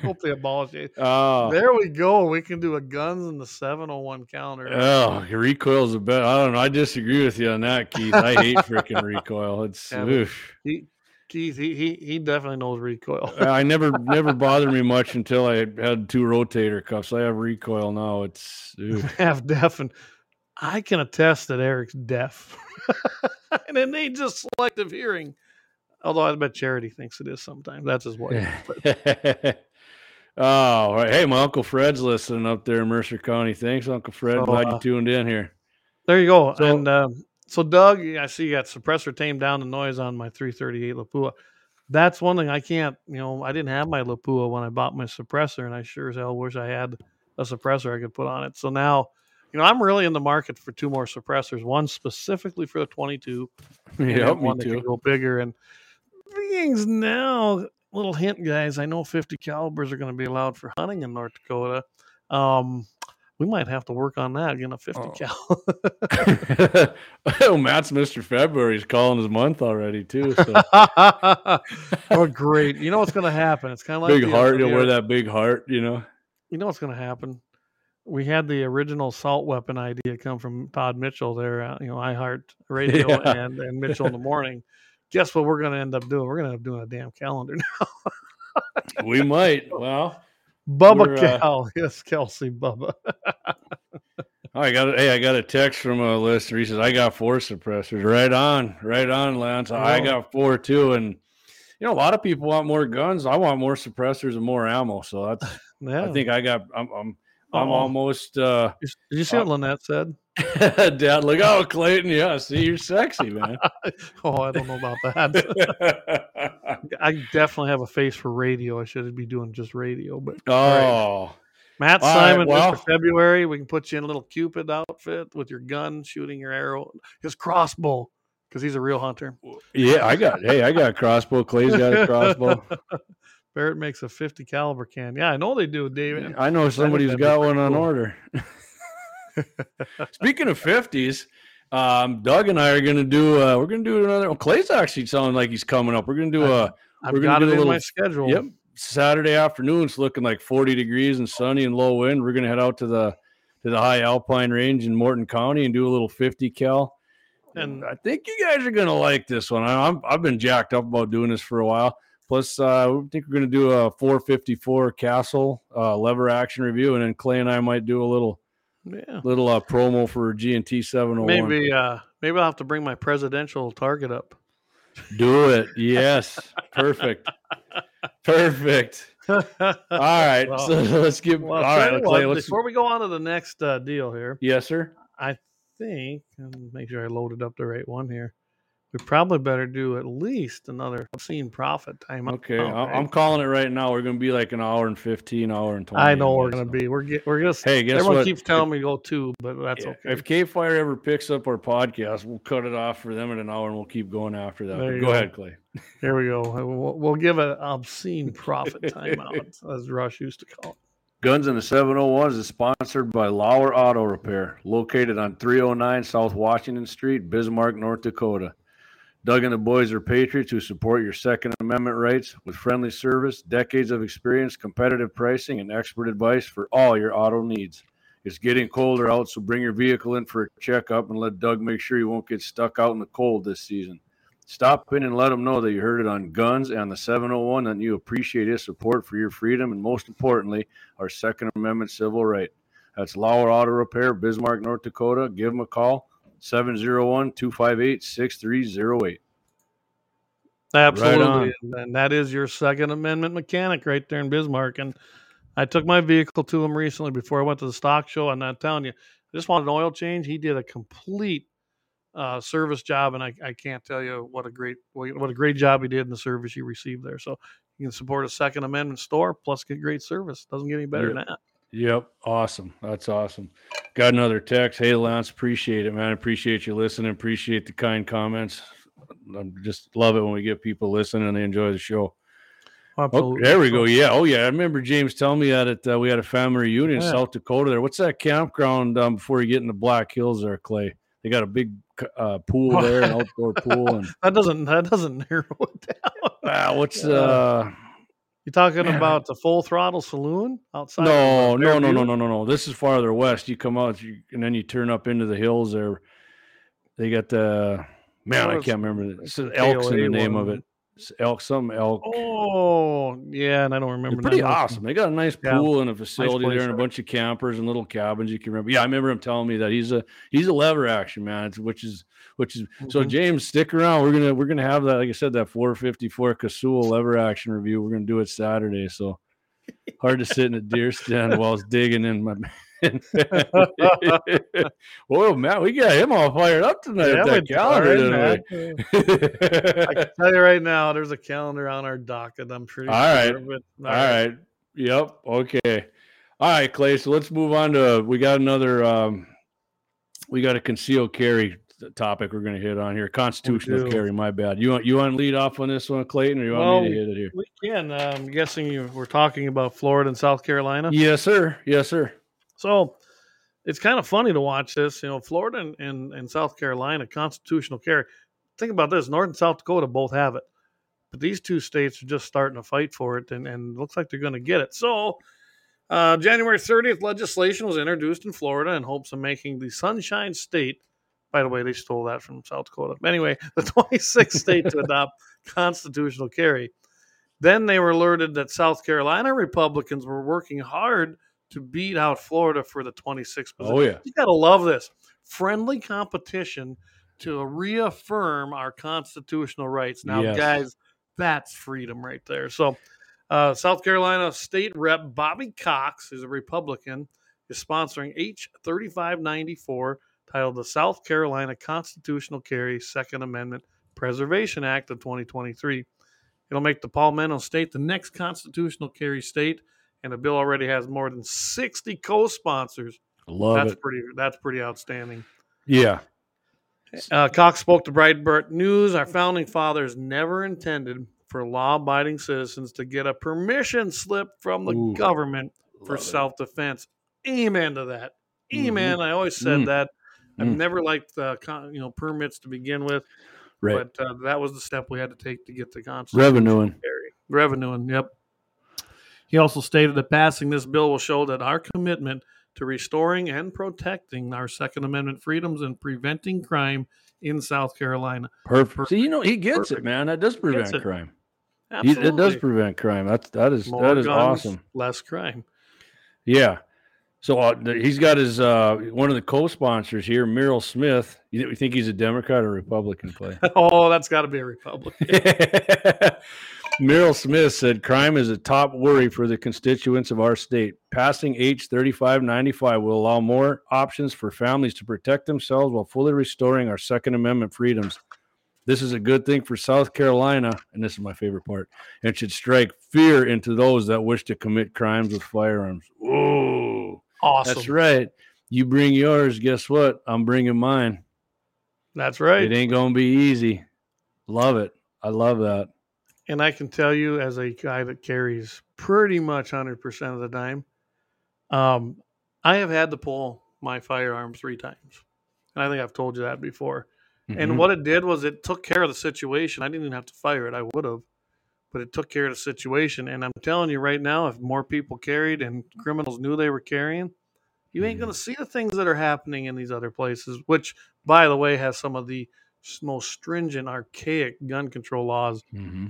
Hopefully abolish it. Oh. There we go. We can do a guns in the 701 calendar. Oh, recoil's a bet. I don't know. I disagree with you on that, Keith. I hate freaking recoil. It's Keith, he definitely knows recoil. I never bothered me much until I had two rotator cuffs. I have recoil now. It's half deaf, and I can attest that Eric's deaf. And it needs a selective hearing. Although I bet Charity thinks it is sometimes. That's his wife. Oh, hey, my Uncle Fred's listening up there in Mercer County. Thanks, Uncle Fred. Glad you tuned in here. There you go. So, and so, Doug, I see you got suppressor tamed down the noise on my 338 Lapua. That's one thing I can't, I didn't have my Lapua when I bought my suppressor, and I sure as hell wish I had a suppressor I could put on it. So now, I'm really in the market for two more suppressors, one specifically for the 22. Yeah, one that can go bigger. And things now, little hint, guys. I know 50 calibers are going to be allowed for hunting in North Dakota. We might have to work on that, 50 cal. Oh, Matt's Mr. February's calling his month already too. So. Oh, great! You know what's going to happen? It's kind of like big heart. You'll wear that big heart. You know what's going to happen. We had the original assault weapon idea come from Todd Mitchell there. iHeart Radio and Mitchell in the morning. Guess what we're going to end up doing? We're going to end up doing a damn calendar now. We might. Well, Bubba Cal. Yes, Kelsey Bubba. I got a text from a listener. He says, I got four suppressors. Right on, Lance. Oh. I got four, too. And, a lot of people want more guns. I want more suppressors and more ammo. So that's I think I got – I'm almost – Did you see what Lynette said? Dad, look out, Clayton. Yeah, see, you're sexy, man. Oh, I don't know about that. I definitely have a face for radio. I should be doing just radio. But all right. Matt all Simon, right, well, Mr. February, we can put you in a little Cupid outfit with your gun, shooting your arrow, his crossbow, because he's a real hunter. Yeah, I got a crossbow. Clay's got a crossbow. Barrett makes a 50 caliber can. Yeah, I know they do, David. I know somebody's got one on order. Speaking of 50s, Doug and I are going to do. We're going to do another. Well, Clay's actually sounding like he's coming up. We're going to do a. I've got it in my schedule. Yep. Saturday afternoon, it's looking like 40 degrees and sunny and low wind. We're going to head out to the high Alpine range in Morton County and do a little 50 cal. And I think you guys are going to like this one. I've been jacked up about doing this for a while. Plus, I think we're going to do a 454 Castle lever action review, and then Clay and I might do a little. Yeah. Little promo for G&T 701. Maybe I'll have to bring my presidential target up. Do it. Yes. Perfect. All right. Well, so let's give. Well, all right. Before we go on to the next deal here. Yes, sir. I think. Make sure I loaded up the right one here. we probably better do at least another obscene profit time. Okay, right? I'm calling it right now. We're going to be like an hour and 15, hour and 20. I know we're going to be. We're just. Hey, guess everyone what? Keeps telling me to go two, but that's okay. If K-Fire ever picks up our podcast, we'll cut it off for them in an hour, and we'll keep going after that. Go ahead, Clay. There we go. We'll give an obscene profit timeout, as Rush used to call it. Guns in the 701 is sponsored by Laurel Auto Repair, located on 309 South Washington Street, Bismarck, North Dakota. Doug and the boys are patriots who support your Second Amendment rights with friendly service, decades of experience, competitive pricing, and expert advice for all your auto needs. It's getting colder out, so bring your vehicle in for a checkup and let Doug make sure you won't get stuck out in the cold this season. Stop in and let them know that you heard it on Guns and the 701 and you appreciate his support for your freedom and, most importantly, our Second Amendment civil right. That's Laurel Auto Repair, Bismarck, North Dakota. Give them a call, 701-258-6308. Absolutely, right, and that is your Second Amendment mechanic right there in Bismarck. And I took my vehicle to him recently before I went to the stock show. I'm not telling you, I just wanted an oil change. He did a complete service job, and I can't tell you what a great job he did in the service he received there. So you can support a Second Amendment store plus get great service. Doesn't get any better than that. Yep, awesome. That's awesome. Got another text. Hey, Lance, appreciate it, man. Appreciate you listening. Appreciate the kind comments. I just love it when we get people listening and they enjoy the show. Oh, there we go. Yeah. Oh, yeah. I remember James telling me that we had a family reunion in South Dakota there. What's that campground before you get in the Black Hills there, Clay? They got a big pool there, an outdoor pool, and that doesn't narrow it down. You talking about the Full Throttle Saloon outside? No. This is farther west. You come out and then you turn up into the hills there. They got the I can't remember. It's Elk's in the name of it. It's Elk. Oh yeah, and I don't remember. It's pretty awesome. They got a nice pool and a facility there, and a bunch of campers and little cabins. You can remember. Yeah, I remember him telling me that he's a lever action man, which is. Mm-hmm. So James, stick around. We're gonna have that. Like I said, that 454 Casull lever action review. We're gonna do it Saturday. So hard to sit in a deer stand while I was digging in my. Whoa, Matt, we got him all fired up tonight. Yeah, that calendar, I can tell you right now, there's a calendar on our docket. I'm pretty sure. All right. Yep. Okay. All right, Clay. So let's move on to we got a concealed carry topic we're going to hit on here. Constitutional carry. My bad. You want to lead off on this one, Clayton, or you want me to hit it here? We can. I'm guessing we're talking about Florida and South Carolina. Yes, sir. So it's kind of funny to watch this, Florida and South Carolina, constitutional carry. Think about this. North and South Dakota both have it, but these two states are just starting to fight for it, and it looks like they're going to get it. So January 30th, legislation was introduced in Florida in hopes of making the Sunshine State. By the way, they stole that from South Dakota. Anyway, the 26th state to adopt constitutional carry. Then they were alerted that South Carolina Republicans were working hard to beat out Florida for the 26th position. Oh, yeah. You got to love this. Friendly competition to reaffirm our constitutional rights. Now, guys, that's freedom right there. So South Carolina State Rep Bobby Cox, who's a Republican, is sponsoring H-3594, titled the South Carolina Constitutional Carry Second Amendment Preservation Act of 2023. It'll make the Palmetto State the next constitutional carry state, and the bill already has more than 60 co-sponsors. That's pretty. That's pretty outstanding. Yeah. Cox spoke to Breitbart News. Our founding fathers never intended for law-abiding citizens to get a permission slip from the government for self-defense. Amen to that. Amen. Mm-hmm. I always said that. I've never liked permits to begin with, right? But that was the step we had to take to get the constitutional carry. Revenuing. Yep. He also stated that passing this bill will show that our commitment to restoring and protecting our Second Amendment freedoms and preventing crime in South Carolina. Perfect. So, he gets it, man. That does prevent crime. Absolutely. It does prevent crime. That is awesome. Less crime. Yeah. So he's got his one of the co-sponsors here, Meryl Smith. You think he's a Democrat or Republican, Clay? Oh, that's got to be a Republican. Meryl Smith said crime is a top worry for the constituents of our state. Passing H-3595 will allow more options for families to protect themselves while fully restoring our Second Amendment freedoms. This is a good thing for South Carolina, and this is my favorite part, and should strike fear into those that wish to commit crimes with firearms. Whoa. Awesome. That's right. You bring yours, guess what? I'm bringing mine. That's right. It ain't going to be easy. Love it. I love that. And I can tell you, as a guy that carries pretty much 100% of the time, I have had to pull my firearm 3 times. And I think I've told you that before. Mm-hmm. And what it did was it took care of the situation. I didn't even have to fire it. I would have. But it took care of the situation. And I'm telling you right now, if more people carried and criminals knew they were carrying, you ain't going to see the things that are happening in these other places, which, by the way, has some of the most stringent, archaic gun control laws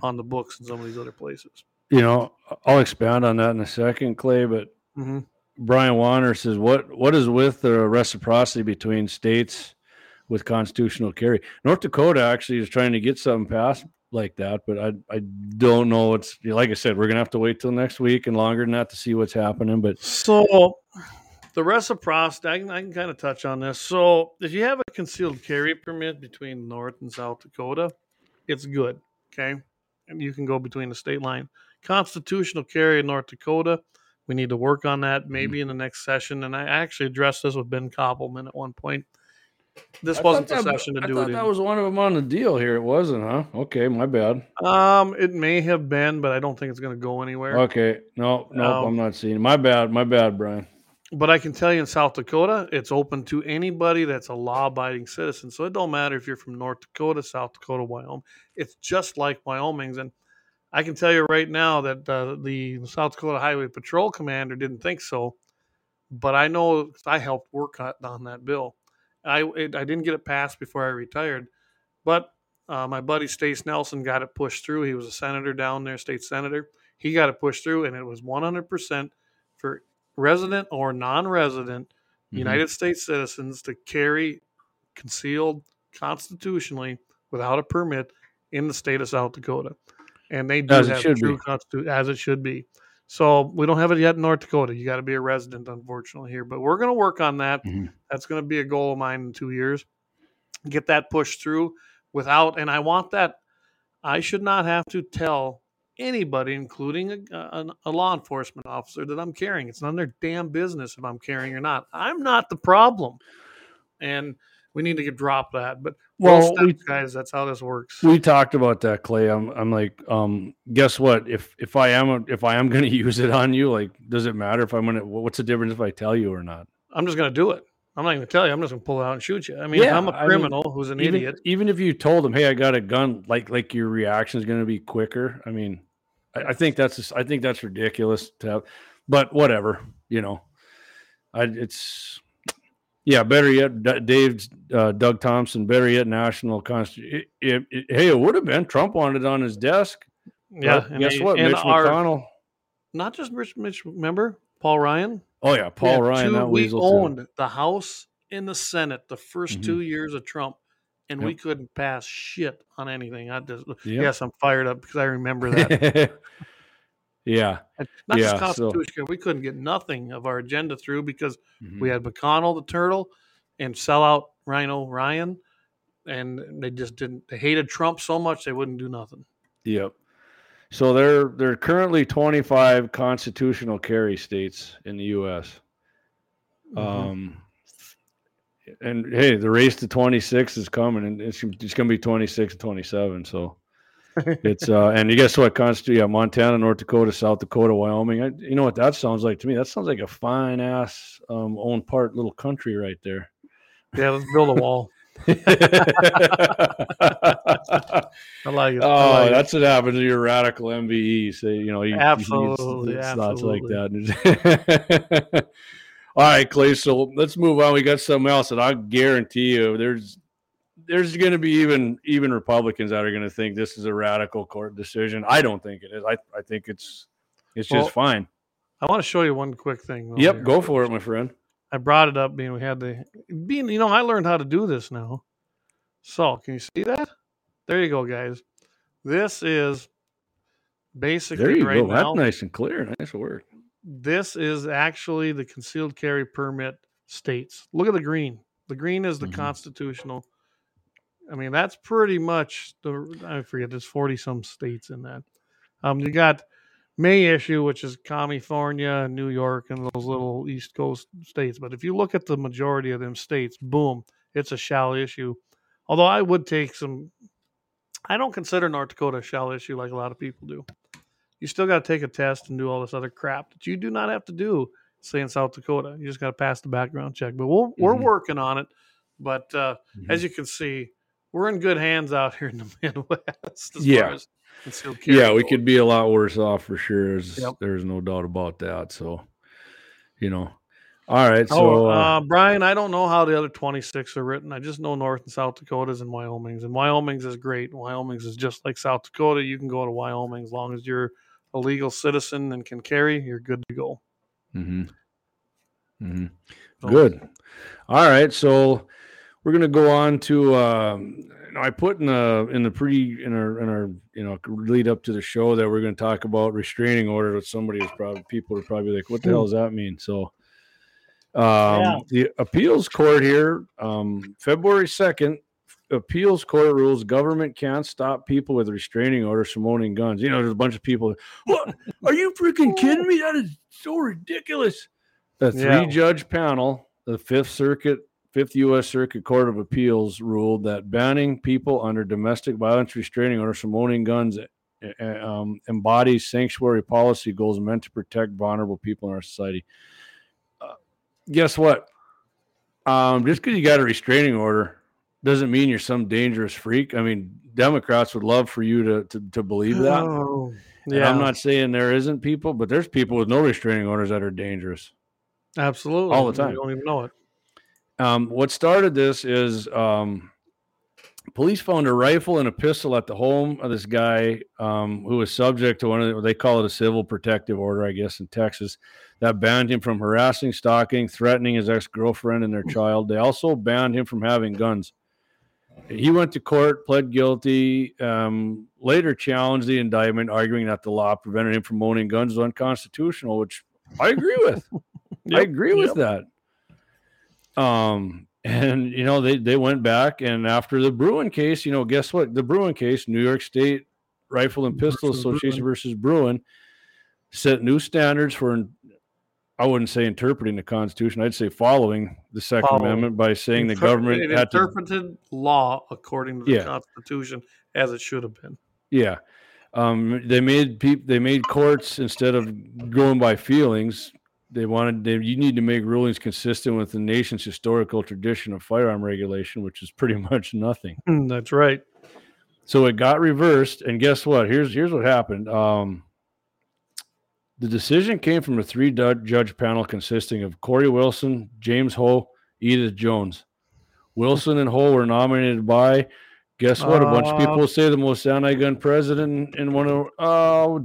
on the books in some of these other places. You know, I'll expound on that in a second, Clay, but Brian Wanner says, what is with the reciprocity between states with constitutional carry? North Dakota actually is trying to get something passed like that, but I don't know. It's like I said, we're going to have to wait till next week and longer than that to see what's happening. But so... the reciprocity, I can kind of touch on this. So if you have a concealed carry permit between North and South Dakota, it's good, okay? And you can go between the state line. Constitutional carry in North Dakota, we need to work on that maybe in the next session. And I actually addressed this with Ben Koppelman at one point. This wasn't the session to do it in. I thought that was one of them on the deal here. It wasn't, huh? Okay, my bad. It may have been, but I don't think it's going to go anywhere. Okay, no, I'm not seeing it. My bad, Brian. But I can tell you in South Dakota, it's open to anybody that's a law-abiding citizen. So it don't matter if you're from North Dakota, South Dakota, Wyoming. It's just like Wyoming's. And I can tell you right now that the South Dakota Highway Patrol commander didn't think so. But I know I helped work on that bill. I didn't get it passed before I retired. But my buddy Stace Nelson got it pushed through. He was a senator down there, state senator. He got it pushed through, and it was 100% for resident or non-resident United States citizens to carry concealed constitutionally without a permit in the state of South Dakota. And they do have true constitution as it should be. So we don't have it yet in North Dakota. You got to be a resident, unfortunately, here, but we're going to work on that. That's going to be a goal of mine in 2 years. Get that pushed through without, and I want that. I should not have to tell anybody, including a law enforcement officer, that I'm carrying. It's none of their damn business if I'm carrying or not. I'm not the problem. And we need to drop that. But guys, that's how this works. We talked about that, Clay. I'm like, guess what? If I am going to use it on you, like, does it matter if I'm going to, what's the difference if I tell you or not? I'm just going to do it. I'm not going to tell you. I'm just going to pull it out and shoot you. I mean, I'm a criminal who's an idiot. Even if you told them, hey, I got a gun, like your reaction is going to be quicker. I mean, I think that's ridiculous to have, but whatever, you know. Better yet, Dave, Doug Thompson, better yet, national constitution. Hey, it would have been. Trump wanted it on his desk. Yeah. Well, and guess what? And Mitch McConnell. Not just Mitch, remember? Paul Ryan. Oh, yeah. Paul Ryan. We owned the House and the Senate the first 2 years of Trump, and we couldn't pass shit on anything. Yes, I'm fired up because I remember that. Not just constitutional. We couldn't get nothing of our agenda through because we had McConnell the turtle and sell out Rhino Ryan, and they just didn't. They hated Trump so much they wouldn't do nothing. Yep. So there are currently 25 constitutional carry states in the U.S. And hey, the race to 26 is coming, and it's going to be 26 and 27. So it's and you guess what? Montana, North Dakota, South Dakota, Wyoming. You know what that sounds like to me? That sounds like a fine ass own part little country right there. Yeah, let's build a wall. I like it. That's what happens to your radical MVE. So, you know, absolutely. Thoughts like that. All right, Clay. So let's move on. We got something else, and I guarantee you, there's going to be even Republicans that are going to think this is a radical court decision. I don't think it is. I think it's just fine. I want to show you one quick thing. Yep, go for it, my friend. I brought it up I learned how to do this now. So can you see that? There you go, guys. This is basically right now. There you go. That's nice and clear. Nice work. This is actually the concealed carry permit states. Look at the green. The green is the constitutional I mean, that's pretty much the, I forget, there's 40 some states in that. You got May issue, which is California, New York, and those little East Coast states. But if you look at the majority of them states, boom, it's a shall issue. Although I would take some, I don't consider North Dakota a shall issue like a lot of people do. You still got to take a test and do all this other crap that you do not have to do, say, in South Dakota. You just got to pass the background check. But we'll, we're working on it. But as you can see, we're in good hands out here in the Midwest. Yeah, we could be a lot worse off for sure. There's no doubt about that. So, you know. All right. So, Brian, I don't know how the other 26 are written. I just know North and South Dakotas and Wyomings. And Wyomings is great. Wyomings is just like South Dakota. You can go to Wyoming as long as you're a legal citizen and can carry, you're good to go. So, good. All right. So we're going to go on to, I put in our you know, lead up to the show that we're going to talk about restraining order with somebody who's probably, people are probably like, what the hell does that mean? So the appeals court here, February 2nd, appeals court rules government can't stop people with restraining orders from owning guns. You know, there's a bunch of people. What? Are you freaking kidding me? That is so ridiculous. A three-judge panel, the Fifth U.S. Circuit Court of Appeals ruled that banning people under domestic violence restraining orders from owning guns embodies sanctuary policy goals meant to protect vulnerable people in our society. Guess what? Just because you got a restraining order doesn't mean you're some dangerous freak. I mean, Democrats would love for you to believe that. And I'm not saying there isn't people, but there's people with no restraining orders that are dangerous. Absolutely. All the time. You don't even know it. What started this is police found a rifle and a pistol at the home of this guy who was subject to one of the, they call it a civil protective order, I guess, in Texas, that banned him from harassing, stalking, threatening his ex-girlfriend and their child. They also banned him from having guns. He went to court, pled guilty, later challenged the indictment, arguing that the law prevented him from owning guns was unconstitutional, which I agree with. I agree with that. And you know, they went back, and after the Bruen case, you know, guess what? The Bruen case, New York State Rifle and Pistol Association versus Bruen, set new standards for, I wouldn't say interpreting the Constitution, I'd say following the Second Amendment by saying the government had to interpreted law according to the Constitution as it should have been. They made courts, instead of going by feelings, you need to make rulings consistent with the nation's historical tradition of firearm regulation, which is pretty much nothing. That's right. So it got reversed, and guess what? Here's what happened. The decision came from a three-judge panel consisting of Corey Wilson, James Ho, Edith Jones. Wilson and Ho were nominated by, guess what? A bunch of people say the most anti-gun president in one of Donald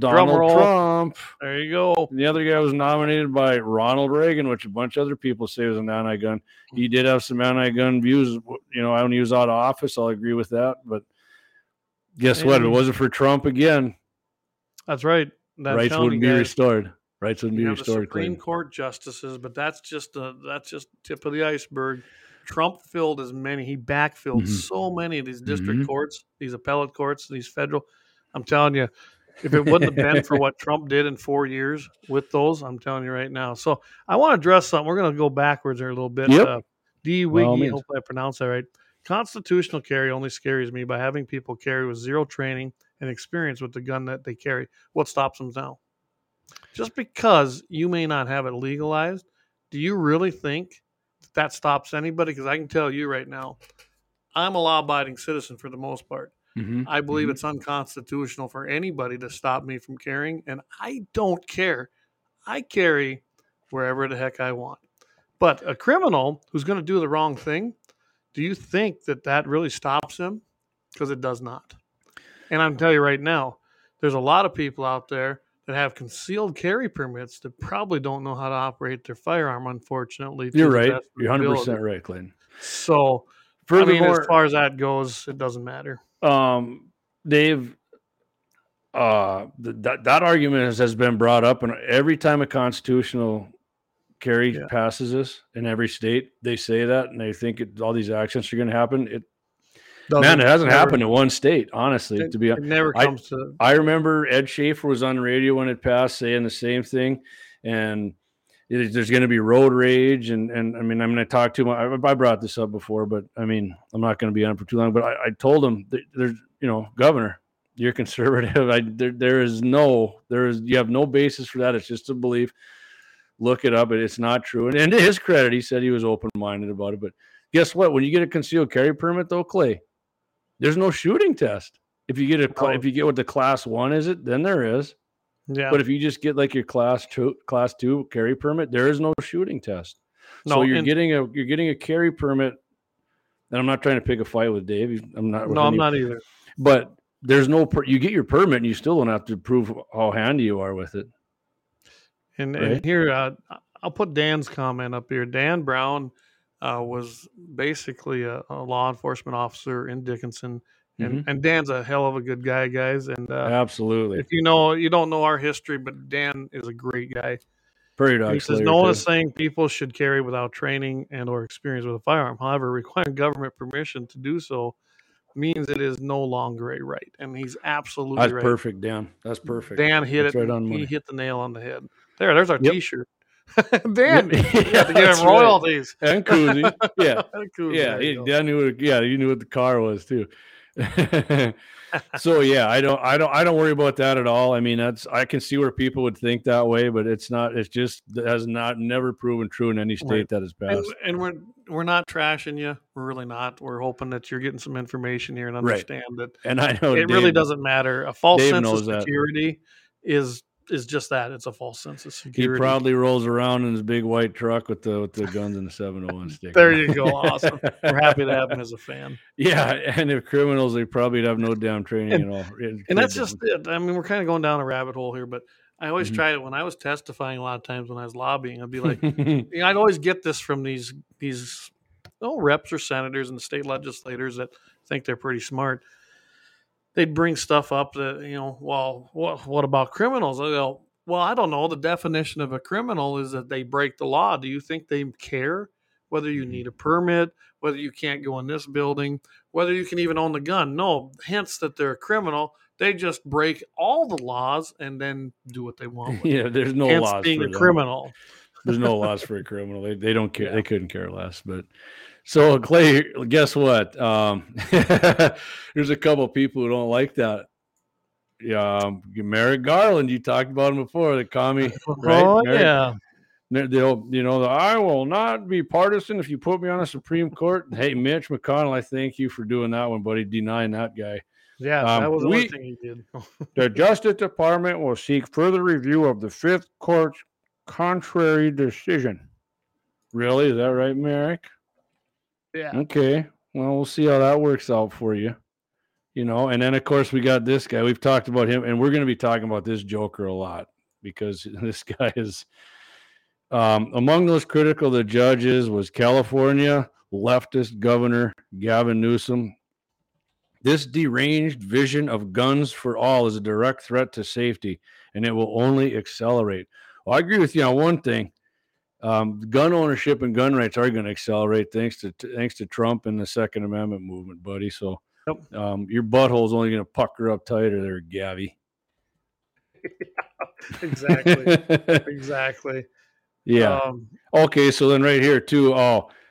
Trump. There you go. And the other guy was nominated by Ronald Reagan, which a bunch of other people say was an anti-gun. He did have some anti-gun views. You know, when he was out of office, I'll agree with that. But guess what? If it wasn't for Trump again, that's right. Rights wouldn't be restored. Rights wouldn't be restored. Supreme Court justices, but that's just tip of the iceberg. Trump filled as many. He backfilled so many of these district courts, these appellate courts, these federal. I'm telling you, if it wouldn't have been for what Trump did in 4 years with those, I'm telling you right now. So I want to address something. We're going to go backwards here a little bit. D. Wiggy, hopefully I pronounced that right. Constitutional carry only scares me by having people carry with zero training and experience with the gun that they carry. What stops them now? Just because you may not have it legalized, do you really think that stops anybody? Because I can tell you right now, I'm a law-abiding citizen for the most part. I believe it's unconstitutional for anybody to stop me from carrying, and I don't care. I carry wherever the heck I want. But a criminal who's going to do the wrong thing, do you think that really stops him? Because it does not. And I'm telling you right now, there's a lot of people out there that have concealed carry permits that probably don't know how to operate their firearm, unfortunately. You're right. You're 100% right, Clayton. So, as far as that goes, it doesn't matter. That argument has been brought up, and every time a constitutional carry passes this in every state, they say that, and they think all these actions are going to happen. It Man, it hasn't happened in one state, honestly. To be honest, it never comes to. I remember Ed Schaefer was on the radio when it passed, saying the same thing, and there's going to be road rage, and I mean, I'm going to talk too much. I brought this up before, but I mean, I'm not going to be on for too long. But I told him, there's, you know, Governor, you're conservative. You have no basis for that. It's just a belief. Look it up. It's not true. And to his credit, he said he was open-minded about it. But guess what? When you get a concealed carry permit, though, Clay, there's no shooting test. If you get if you get what the class one is, it then there is. Yeah. But if you just get like your class two carry permit, there is no shooting test. No, so you're getting a carry permit. And I'm not trying to pick a fight with Dave. I'm not either. But there's you get your permit and you still don't have to prove how handy you are with it. And here, I'll put Dan's comment up here. Dan Brown was basically a law enforcement officer in Dickinson. And, mm-hmm. and Dan's a hell of a good guy, guys. And absolutely. If you don't know our history, but Dan is a great guy. He says, no one is saying people should carry without training and or experience with a firearm. However, requiring government permission to do so means it is no longer a right. And he's absolutely right. That's perfect, Dan. That's perfect. Dan hit it. Right on money. He hit the nail on the head. There's our T-shirt. Dan, you have to give him royalties. Right. And koozie. Yeah. You knew what the car was too. So yeah, I don't worry about that at all. I mean, I can see where people would think that way, but it's not. It's just never proven true in any state that has passed. And we're not trashing you. We're really not. We're hoping that you're getting some information here and understand that. And I know it really doesn't matter. A false sense of security is just that. It's a false sense of security. He proudly rolls around in his big white truck with the guns and the 701 stick. There you go. Awesome. We're happy to have him as a fan. Yeah. And if criminals, they probably have no damn training at all. And that's just it. I mean, we're kind of going down a rabbit hole here, but I always mm-hmm. tried it when I was testifying a lot of times when I was lobbying. I'd be like, I'd always get this from these reps or senators and state legislators that think they're pretty smart. They'd bring stuff up that, well, what about criminals? I go, well, I don't know. The definition of a criminal is that they break the law. Do you think they care whether you need a permit, whether you can't go in this building, whether you can even own the gun? No, hence that they're a criminal. They just break all the laws and then do what they want with it. Yeah, there's no hence laws being for a them. Criminal. There's no laws for a criminal. They don't care. Yeah. They couldn't care less. But so Clay, guess what? There's a couple of people who don't like that. Yeah, Merrick Garland. You talked about him before. The commie, right? Oh Merrick, yeah. They'll, I will not be partisan if you put me on a Supreme Court. Hey, Mitch McConnell, I thank you for doing that one, buddy. Denying that guy. Yeah, that was the only thing he did. The Justice Department will seek further review of the Fifth Court's contrary decision. Really? Is that right, Merrick? Yeah. Okay. Well, we'll see how that works out for you. And then of course we got this guy. We've talked about him, and we're going to be talking about this joker a lot because this guy is among those critical of the judges was California leftist governor Gavin Newsom. This deranged vision of guns for all is a direct threat to safety, and it will only accelerate. Well, I agree with you on one thing. Gun ownership and gun rights are going to accelerate thanks to Trump and the Second Amendment movement, buddy. So your butthole's only going to pucker up tighter there, Gabby. Yeah, exactly. Yeah. Okay, so then right here, too.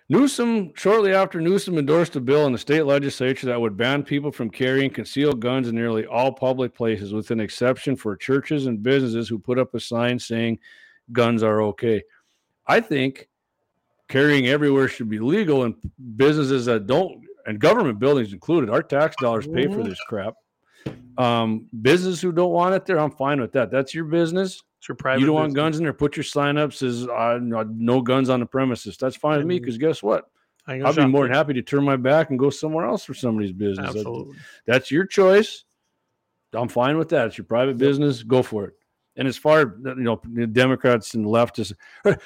Shortly after Newsom endorsed a bill in the state legislature that would ban people from carrying concealed guns in nearly all public places, with an exception for churches and businesses who put up a sign saying guns are okay. I think carrying everywhere should be legal, and businesses that don't, and government buildings included, our tax dollars pay for this crap. Businesses who don't want it there, I'm fine with that. That's your business. It's your private. You don't want guns in there. Put your sign up says no guns on the premises. That's fine with me, because guess what? I'll be more than happy to turn my back and go somewhere else for somebody's business. Absolutely. That's your choice. I'm fine with that. It's your private business. Go for it. And as far, Democrats and leftists,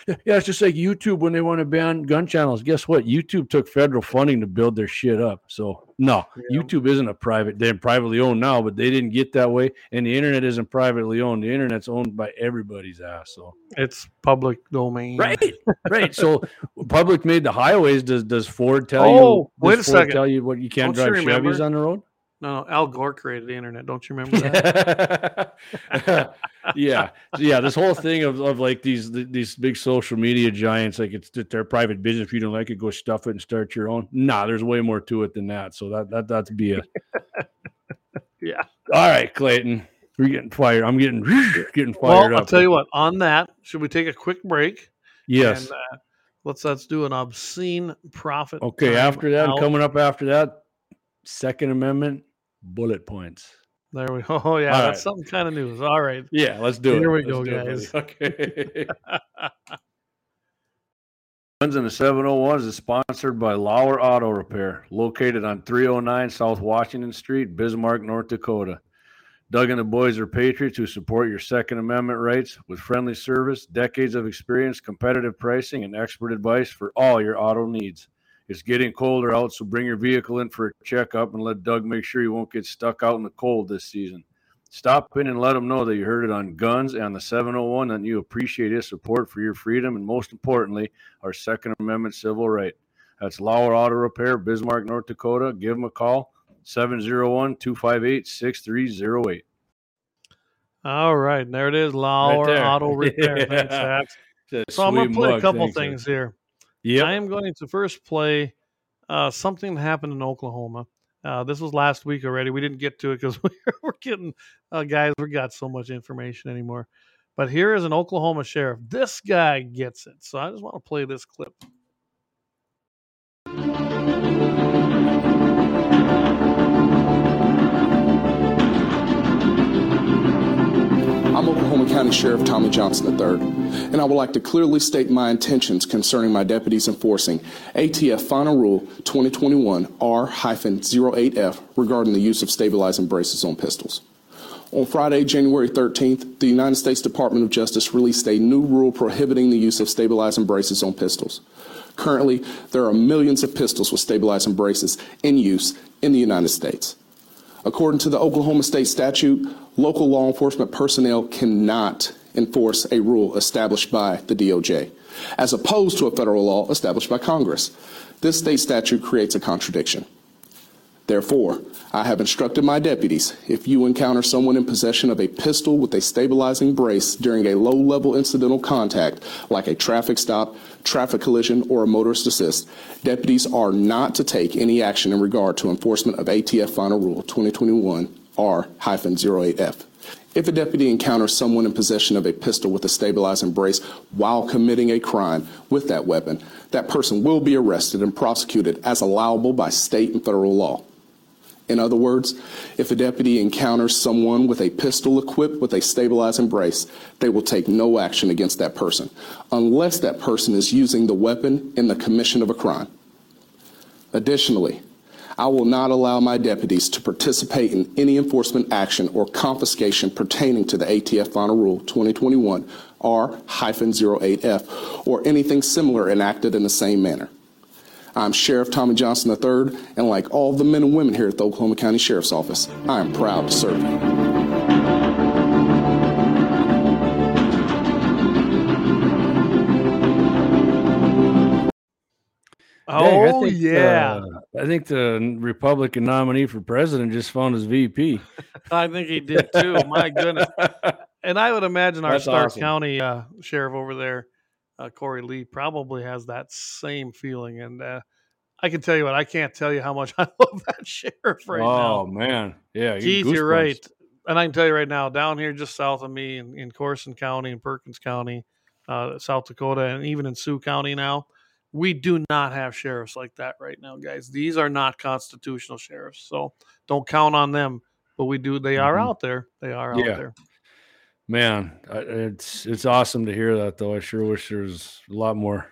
it's just like YouTube when they want to ban gun channels. Guess what? YouTube took federal funding to build their shit up. So no, yeah. YouTube isn't a private. They're privately owned now, but they didn't get that way. And the internet isn't privately owned. The internet's owned by everybody's ass. So it's public domain, right? So public made the highways. Does Ford tell tell you what you can't drive Chevys on the road? No, Al Gore created the internet. Don't you remember that? Yeah. This whole thing of like these big social media giants, like it's their private business. If you don't like it, go stuff it and start your own. Nah, there's way more to it than that. So that's BS. Yeah. All right, Clayton, we're getting fired. I'm getting fired up. Well, I'll tell you what. On that, should we take a quick break? Yes. And, let's do an obscene profit. Okay. After that, coming up after that. Second Amendment bullet points. There we go. Oh, yeah. All that's right. Something kind of news. All right. Yeah, let's do Here it. Here we let's go, guys. Okay. Guns in the 701s is sponsored by Laurel Auto Repair, located on 309 South Washington Street, Bismarck, North Dakota. Doug and the boys are patriots who support your Second Amendment rights with friendly service, decades of experience, competitive pricing, and expert advice for all your auto needs. It's getting colder out, so bring your vehicle in for a checkup and let Doug make sure you won't get stuck out in the cold this season. Stop in and let him know that you heard it on Guns and the 701 and you appreciate his support for your freedom and, most importantly, our Second Amendment civil right. That's Laurel Auto Repair, Bismarck, North Dakota. Give him a call, 701-258-6308. All right, there it is, Laurel Auto Repair. Yeah. Thanks, so I'm going to play a couple things here. Yeah, I am going to first play something that happened in Oklahoma. This was last week already. We didn't get to it because we got so much information anymore. But here is an Oklahoma sheriff. This guy gets it. So I just want to play this clip. I'm Oklahoma County Sheriff Tommy Johnson III, and I would like to clearly state my intentions concerning my deputies enforcing ATF Final Rule 2021 R-08F regarding the use of stabilizing braces on pistols. On Friday, January 13th, the United States Department of Justice released a new rule prohibiting the use of stabilizing braces on pistols. Currently, there are millions of pistols with stabilizing braces in use in the United States. According to the Oklahoma State statute, local law enforcement personnel cannot enforce a rule established by the DOJ, as opposed to a federal law established by Congress. This state statute creates a contradiction. Therefore, I have instructed my deputies, if you encounter someone in possession of a pistol with a stabilizing brace during a low-level incidental contact, like a traffic stop, traffic collision, or a motorist assist, deputies are not to take any action in regard to enforcement of ATF Final Rule 2021 R-08F. If a deputy encounters someone in possession of a pistol with a stabilizing brace while committing a crime with that weapon, that person will be arrested and prosecuted as allowable by state and federal law. In other words, if a deputy encounters someone with a pistol equipped with a stabilizing brace, they will take no action against that person, unless that person is using the weapon in the commission of a crime. Additionally, I will not allow my deputies to participate in any enforcement action or confiscation pertaining to the ATF Final Rule 2021 R-08F or anything similar enacted in the same manner. I'm Sheriff Tommy Johnson III, and like all the men and women here at the Oklahoma County Sheriff's Office, I am proud to serve you. Oh, yeah. I think the Republican nominee for president just found his VP. I think he did, too. My goodness. And I would imagine our County sheriff over there, Corey Lee, probably has that same feeling. And I can tell you what, I can't tell you how much I love that sheriff now. Oh, man. Yeah. Keith, you're right. And I can tell you right now, down here just south of me in Corson County and Perkins County, South Dakota, and even in Sioux County now, we do not have sheriffs like that right now, guys. These are not constitutional sheriffs. So don't count on them. But we do. They are out there. They are out there. Man, it's awesome to hear that, though. I sure wish there was a lot more,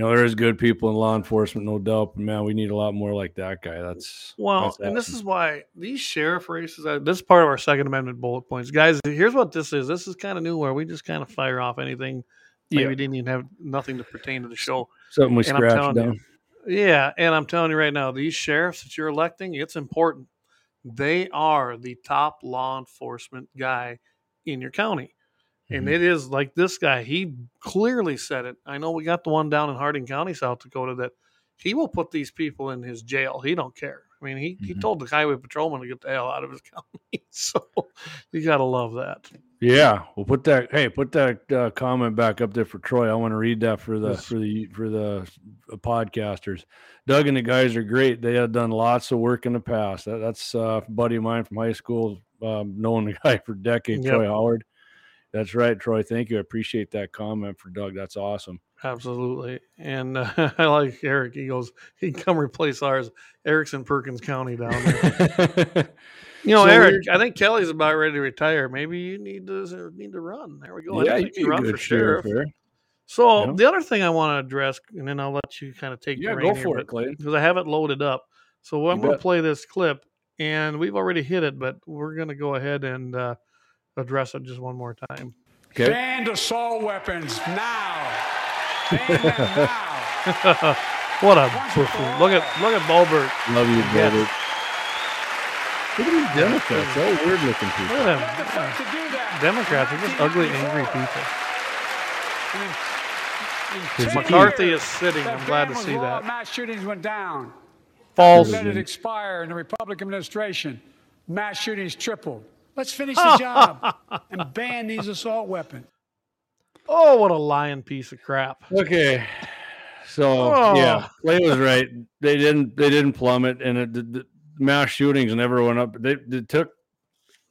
you know, there is good people in law enforcement, no doubt. But man, we need a lot more like that guy. That's well, that's and awesome. This is why these sheriff races. This is part of our Second Amendment bullet points, guys. Here's what this is. This is kind of new, where we just kind of fire off anything. Maybe we didn't even have nothing to pertain to the show. Something we scratched down. Yeah, and I'm telling you right now, these sheriffs that you're electing, it's important. They are the top law enforcement guy in your county. And it is like this guy. He clearly said it. I know we got the one down in Harding County, South Dakota, that he will put these people in his jail. He don't care. I mean, he told the highway patrolman to get the hell out of his county. So you got to love that. Yeah. Well, put that. Hey, put that comment back up there for Troy. I want to read that for the podcasters. Doug and the guys are great. They have done lots of work in the past. That's a buddy of mine from high school, known the guy for decades, Troy Howard. That's right, Troy. Thank you. I appreciate that comment for Doug. That's awesome. Absolutely. And I like Eric. He goes, he can come replace ours. Eric's in Perkins County down there. You know, so Eric, I think Kelly's about ready to retire. Maybe you need to run. There we go. Yeah, you run for sheriff. So the other thing I want to address, and then I'll let you kind of take the reins here, Clay, because I have it loaded up. So I'm going to play this clip, and we've already hit it, but we're going to go ahead and address it just one more time. Okay. Ban assault weapons now. Ban them now. What a look at Bulbert. Love you, Bulbert. Look at these Democrats. So weird looking people. Look at them. Democrats are just ugly, angry people. McCarthy is sitting. I'm glad to see that. Mass shootings went down. False. Let it expire in the Republican administration. Mass shootings tripled. Let's finish the job and ban these assault weapons. Oh, what a lying piece of crap. Okay. So, Clay was right. They didn't plummet, and the mass shootings never went up. It took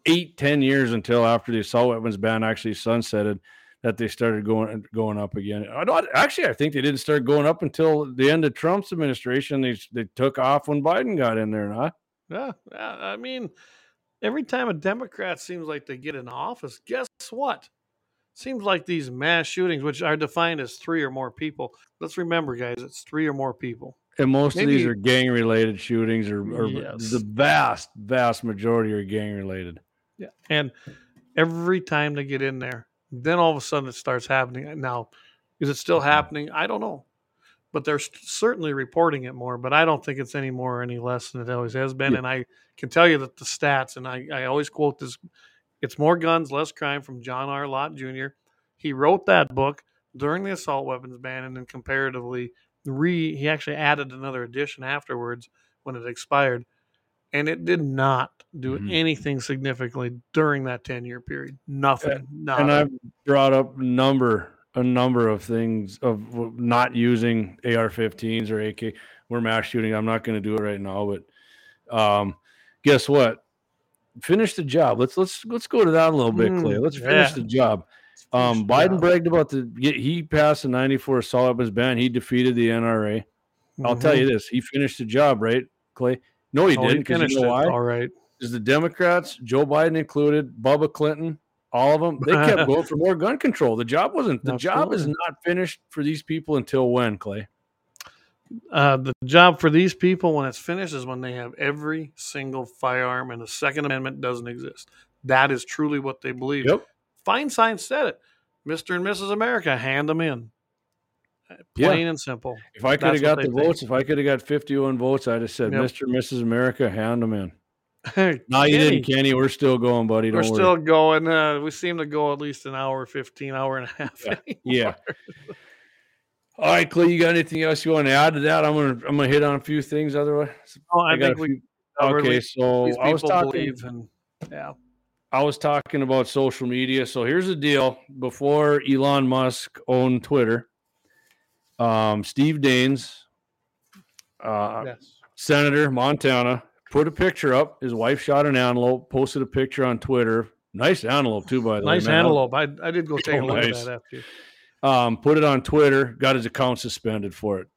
8-10 years until after the assault weapons ban actually sunsetted that they started going up again. I think they didn't start going up until the end of Trump's administration. They took off when Biden got in there, huh? Yeah, I mean, every time a Democrat seems like they get in office, guess what? Seems like these mass shootings, which are defined as 3 or more people. Let's remember, guys, it's 3 or more people. And most of these are gang-related shootings, or the vast, vast majority are gang-related. Yeah, and every time they get in there, then all of a sudden it starts happening. Now, is it still happening? I don't know. But they're certainly reporting it more, but I don't think it's any more or any less than it always has been. Yeah. And I can tell you that the stats, and I always quote this, it's More Guns, Less Crime from John R. Lott Jr. He wrote that book during the assault weapons ban, and then comparatively, he actually added another edition afterwards when it expired. And it did not do anything significantly during that 10-year period. Nothing. And I've brought up a number of things of not using AR-15s or AK. We're mass shooting. I'm not going to do it right now, but guess what? Finish the job. Let's go to that a little bit, Clay. Let's finish the job. Biden bragged about he passed the 94 assault weapons ban. He defeated the NRA. I'll tell you this. He finished the job, right, Clay? No, he didn't. Because you know why? All right. Because the Democrats, Joe Biden included, Bubba Clinton, all of them, they kept going for more gun control. The job is not finished for these people until when, Clay? The job for these people when it's finished is when they have every single firearm and the Second Amendment doesn't exist. That is truly what they believe. Yep. Feinstein said it. Mr. and Mrs. America, hand them in. Plain and simple. If I could have got the votes, if I could have got 51 votes, I'd have said, Mr. and Mrs. America, hand them in. No, you didn't, Kenny. We're still going, buddy. Don't worry. Still going. We seem to go at least an hour, 15, hour and a half. Yeah. All right, Clay. You got anything else you want to add to that? I'm gonna hit on a few things. Otherwise, I was talking. I was talking about social media. So here's the deal: before Elon Musk owned Twitter, Steve Daines, Senator Montana, put a picture up. His wife shot an antelope, posted a picture on Twitter. Nice antelope, too, by the way. Nice antelope. I did go take a look at that after. Put it on Twitter, got his account suspended for it,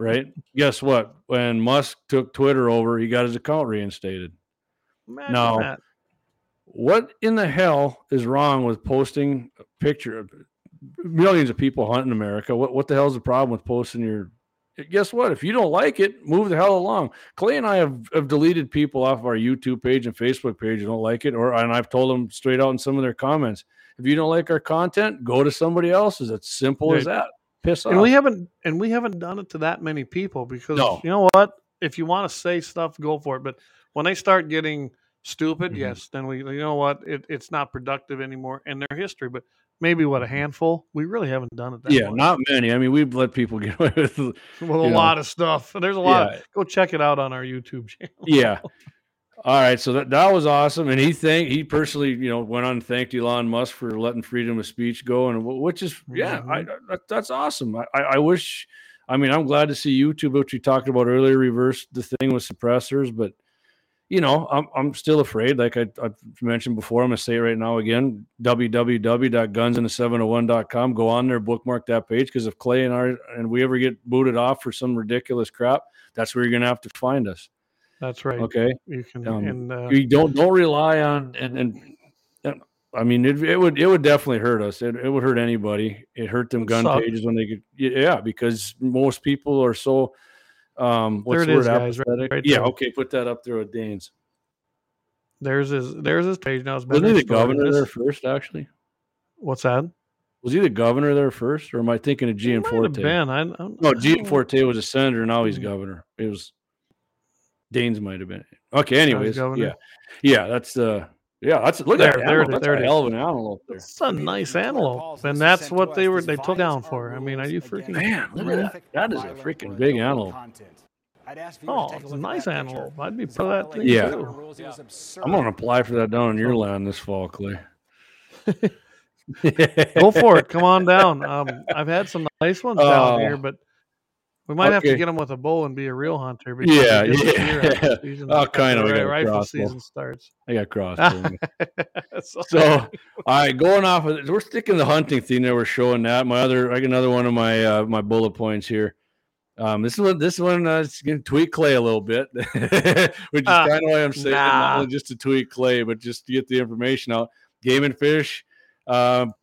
right? Guess what? When Musk took Twitter over, he got his account reinstated. Imagine now, that. What in the hell is wrong with posting a picture? millions of people hunt in America. What the hell is the problem with posting your? Guess what? If you don't like it, move the hell along. Clay and I have deleted people off of our YouTube page and Facebook page who don't like it, and I've told them straight out in some of their comments, if you don't like our content, go to somebody else's. It's simple as that. Piss off. And we haven't done it to that many people because you know what? If you want to say stuff, go for it. But when they start getting stupid, yes, then we, you know what? It's not productive anymore in their history, but maybe what, a handful? We really haven't done it that way. Not many. I mean, we've let people get away with a lot of stuff. There's a lot. Go check it out on our YouTube channel. Yeah. All right. So that was awesome. And he personally, went on and thanked Elon Musk for letting freedom of speech go. And which is, that's awesome. I wish, I'm glad to see YouTube, which we talked about earlier, reverse the thing with suppressors, but I'm still afraid. Like I mentioned before, I'm going to say it right now again, www.gunsinthe701.com. Go on there, bookmark that page, because if Clay and we ever get booted off for some ridiculous crap, that's where you're going to have to find us. That's right. Okay. You can. You don't rely on and it would definitely hurt us. It would hurt anybody. It hurt them gun pages when they could. Yeah, because most people are so. What's there it is, guys. Right yeah, there. Okay. Put that up there with Danes. There's his page now. Wasn't he the governor there first, actually? What's that? Was he the governor there first, or am I thinking of Gianforte? No, Gianforte was a senator. Now he's governor. It was Danes might have been. Okay. Anyways, yeah. That's look at that. That's a hell of an antelope there. It's a nice antelope, and that's what they took down for. Are you freaking man? Look at that. That is a freaking big antelope. Oh, it's a nice antelope. I'd be for that thing too. I'm gonna apply for that down in your land this fall, Clay. Go for it. Come on down. I've had some nice ones down here, but. We might have to get him with a bow and be a real hunter. Yeah. Oh, kind of. Rifle season starts. I got crossbow. So, all right, going off of it, we're sticking the hunting theme there. We're showing that. Another one of my my bullet points here. This one is going to tweak Clay a little bit, which is kind of why I'm saying not only just to tweak Clay, but just to get the information out. Game and Fish. Put on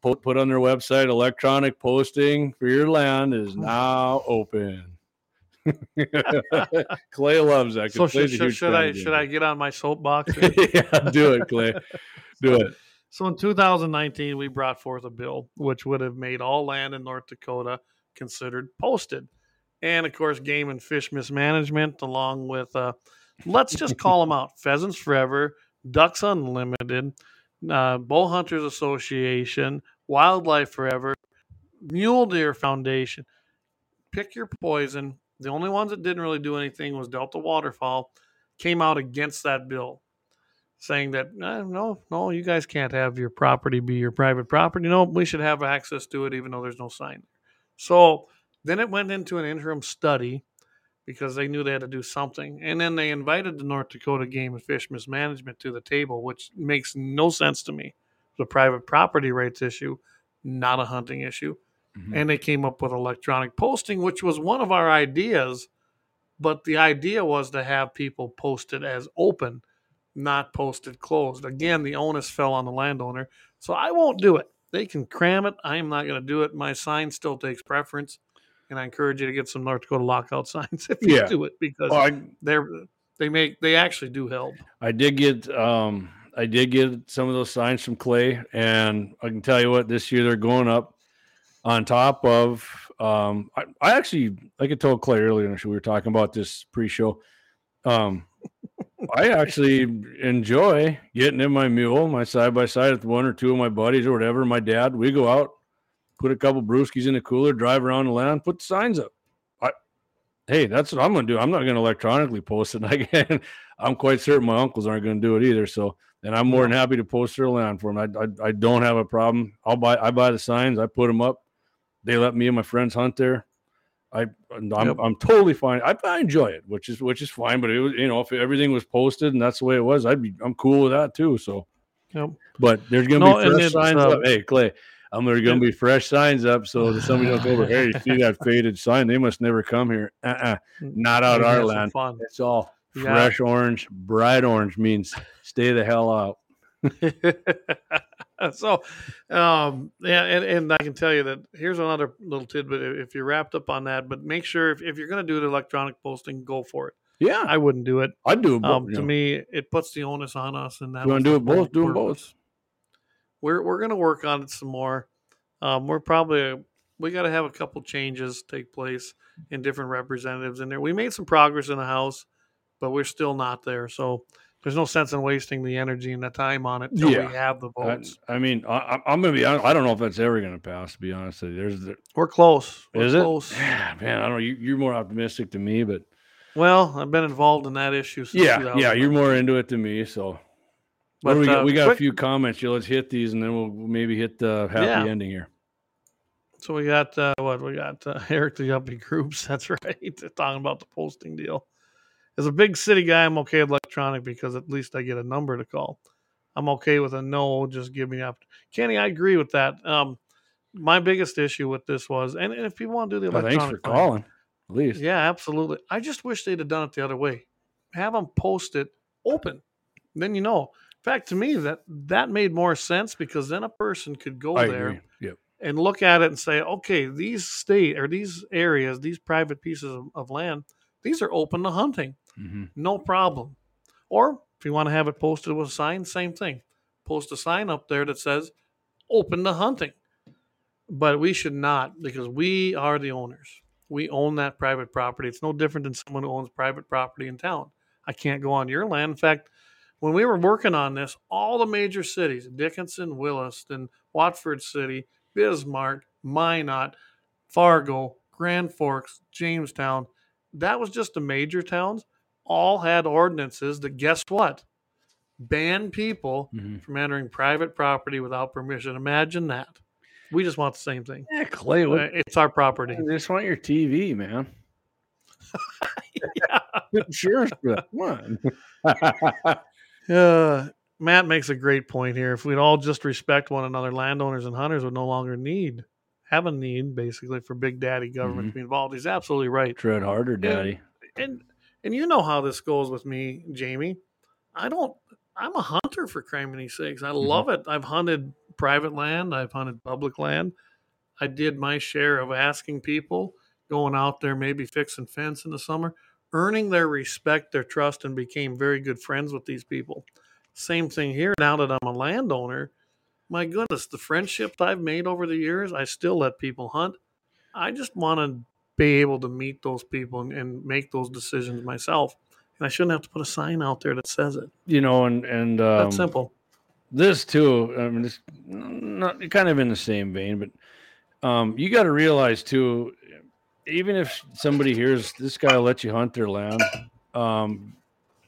their website, electronic posting for your land is now open. Clay loves that. So should I get on my soapbox? Do it, Clay. Do it. So in 2019, we brought forth a bill which would have made all land in North Dakota considered posted. And, of course, game and fish mismanagement, along with, let's just call them out, Pheasants Forever, Ducks Unlimited, Bow Hunters Association, Wildlife Forever, Mule Deer Foundation. Pick your poison. The only ones that didn't really do anything was Delta Waterfowl, came out against that bill, saying that, no, you guys can't have your property be your private property. No, we should have access to it even though there's no sign. So then it went into an interim study because they knew they had to do something. And then they invited the North Dakota Game and Fish Mismanagement to the table, which makes no sense to me. It's a private property rights issue, not a hunting issue. Mm-hmm. And they came up with electronic posting, which was one of our ideas. But the idea was to have people posted as open, not posted closed. Again, the onus fell on the landowner. So I won't do it. They can cram it. I am not going to do it. My sign still takes preference. And I encourage you to get some North Dakota lockout signs if you do it, because they actually do help. I did get some of those signs from Clay, and I can tell you what, this year they're going up on top of. I actually, like I told Clay earlier in the show, we were talking about this pre-show. I actually enjoy getting in my mule, my side by side with one or two of my buddies or whatever. My dad, we go out. Put a couple brewskis in the cooler, drive around the land, put the signs up. Hey, that's what I'm going to do. I'm not going to electronically post it. Again, I'm quite certain my uncles aren't going to do it either. So, and I'm more than happy to post their land for them. I don't have a problem. I buy the signs. I put them up. They let me and my friends hunt there. I'm totally fine. I enjoy it, which is fine. But it was, if everything was posted and that's the way it was, I'm cool with that too. So, but there's going to be fresh signs up. Hey, Clay. There are going to be fresh signs up, so that somebody don't go over here. You see that faded sign? They must never come here. Not out our land. It's all fresh orange, bright orange means stay the hell out. So, and I can tell you that here's another little tidbit if you're wrapped up on that, but make sure if you're going to do the electronic posting, go for it. Yeah. I wouldn't do it. I'd do it both. To me, it puts the onus on us. And that you want to do it both? Do them both. We're going to work on it some more. We got to have a couple changes take place in different representatives in there. We made some progress in the House, but we're still not there. So there's no sense in wasting the energy and the time on it until we have the votes. I'm going to be honest. I don't know if that's ever going to pass, to be honest with you. We're close. Is it close? Yeah, man, I don't know. You're more optimistic than me, but. Well, I've been involved in that issue since 2000. Yeah, you're more into it than me, so. But, we got a few comments here. Let's hit these, and then we'll maybe hit the happy ending here. So we got, Eric the Yuppie Groups. That's right. Talking about the posting deal. As a big city guy, I'm okay with electronic because at least I get a number to call. I'm okay with a no, just give me up. Kenny, I agree with that. My biggest issue with this was, and if people want to do the electronic. Thanks for calling, at least. Yeah, absolutely. I just wish they'd have done it the other way. Have them post it open. Then you know. In fact, to me, that made more sense because then a person could go there and look at it and say, okay, these state or these areas, these private pieces of land, these are open to hunting. Mm-hmm. No problem. Or if you want to have it posted with a sign, same thing. Post a sign up there that says open to hunting. But we should not because we are the owners. We own that private property. It's no different than someone who owns private property in town. I can't go on your land. In fact, when we were working on this, all the major cities, Dickinson, Williston, Watford City, Bismarck, Minot, Fargo, Grand Forks, Jamestown, that was just the major towns, all had ordinances that, guess what, ban people from entering private property without permission. Imagine that. We just want the same thing. Yeah, Clay, it's our property. They just want your TV, man. Sure. Come on. Matt makes a great point here. If we'd all just respect one another, landowners and hunters would no longer have a need basically for big daddy government to be involved. He's absolutely right. Tread harder, daddy. And you know how this goes with me, Jamie. I'm a hunter for criminy sakes. I love it. I've hunted private land. I've hunted public land. I did my share of asking people, going out there, maybe fixing fence in the summer, earning their respect, their trust, and became very good friends with these people. Same thing here. Now that I'm a landowner, my goodness, the friendships I've made over the years, I still let people hunt. I just want to be able to meet those people and make those decisions myself. And I shouldn't have to put a sign out there that says it. You know, and that's simple. This too, I mean, it's not kind of in the same vein, but you got to realize too, even if somebody hears this guy let you hunt their land,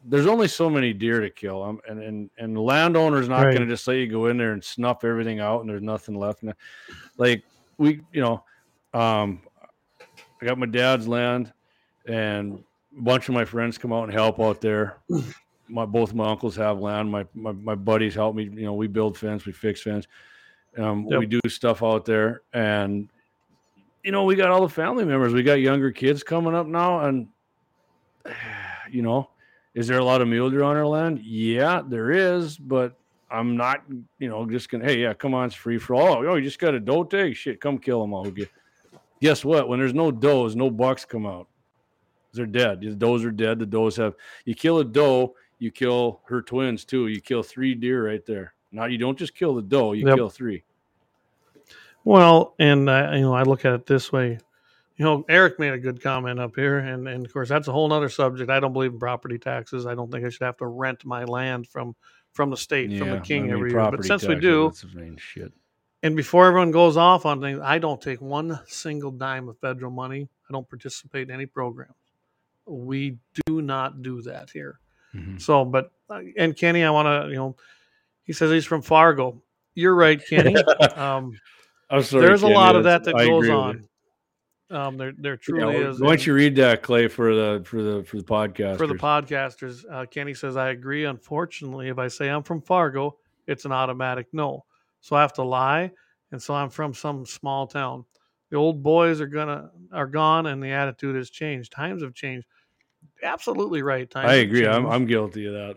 there's only so many deer to kill. And the landowner's not going to just let you go in there and snuff everything out and there's nothing left. Like I got my dad's land and a bunch of my friends come out and help out there. Both my uncles have land. My buddies help me. You know, we build fence, we fix fence. We do stuff out there. And, you know, we got all the family members. We got younger kids coming up now. And, you know, is there a lot of mule deer on our land? Yeah, there is, but I'm not, you know, just going to, come on, it's free for all. Oh, you just got a doe tag? Shit, come kill them all. Guess what? When there's no does, no bucks come out. They're dead. The does are dead. The does have, you kill a doe, you kill her twins too. You kill 3 deer right there. Now you don't just kill the doe, you kill 3. Well, and I look at it this way. You know, Eric made a good comment up here, and of course, that's a whole other subject. I don't believe in property taxes. I don't think I should have to rent my land from the state, from the king every year. But since we do, and before everyone goes off on things, I don't take one single dime of federal money. I don't participate in any programs. We do not do that here. Mm-hmm. So, but, and Kenny, I want to, he says he's from Fargo. You're right, Kenny. I'm sorry, there's Kenny, a lot of that goes on. There truly is. Why don't you read that, Clay, for the podcasters? For the podcasters, Kenny says, I agree. Unfortunately, if I say I'm from Fargo, it's an automatic no. So I have to lie, and so I'm from some small town. The old boys are gone, and the attitude has changed. Times have changed. Absolutely right. Times I agree. I'm guilty of that.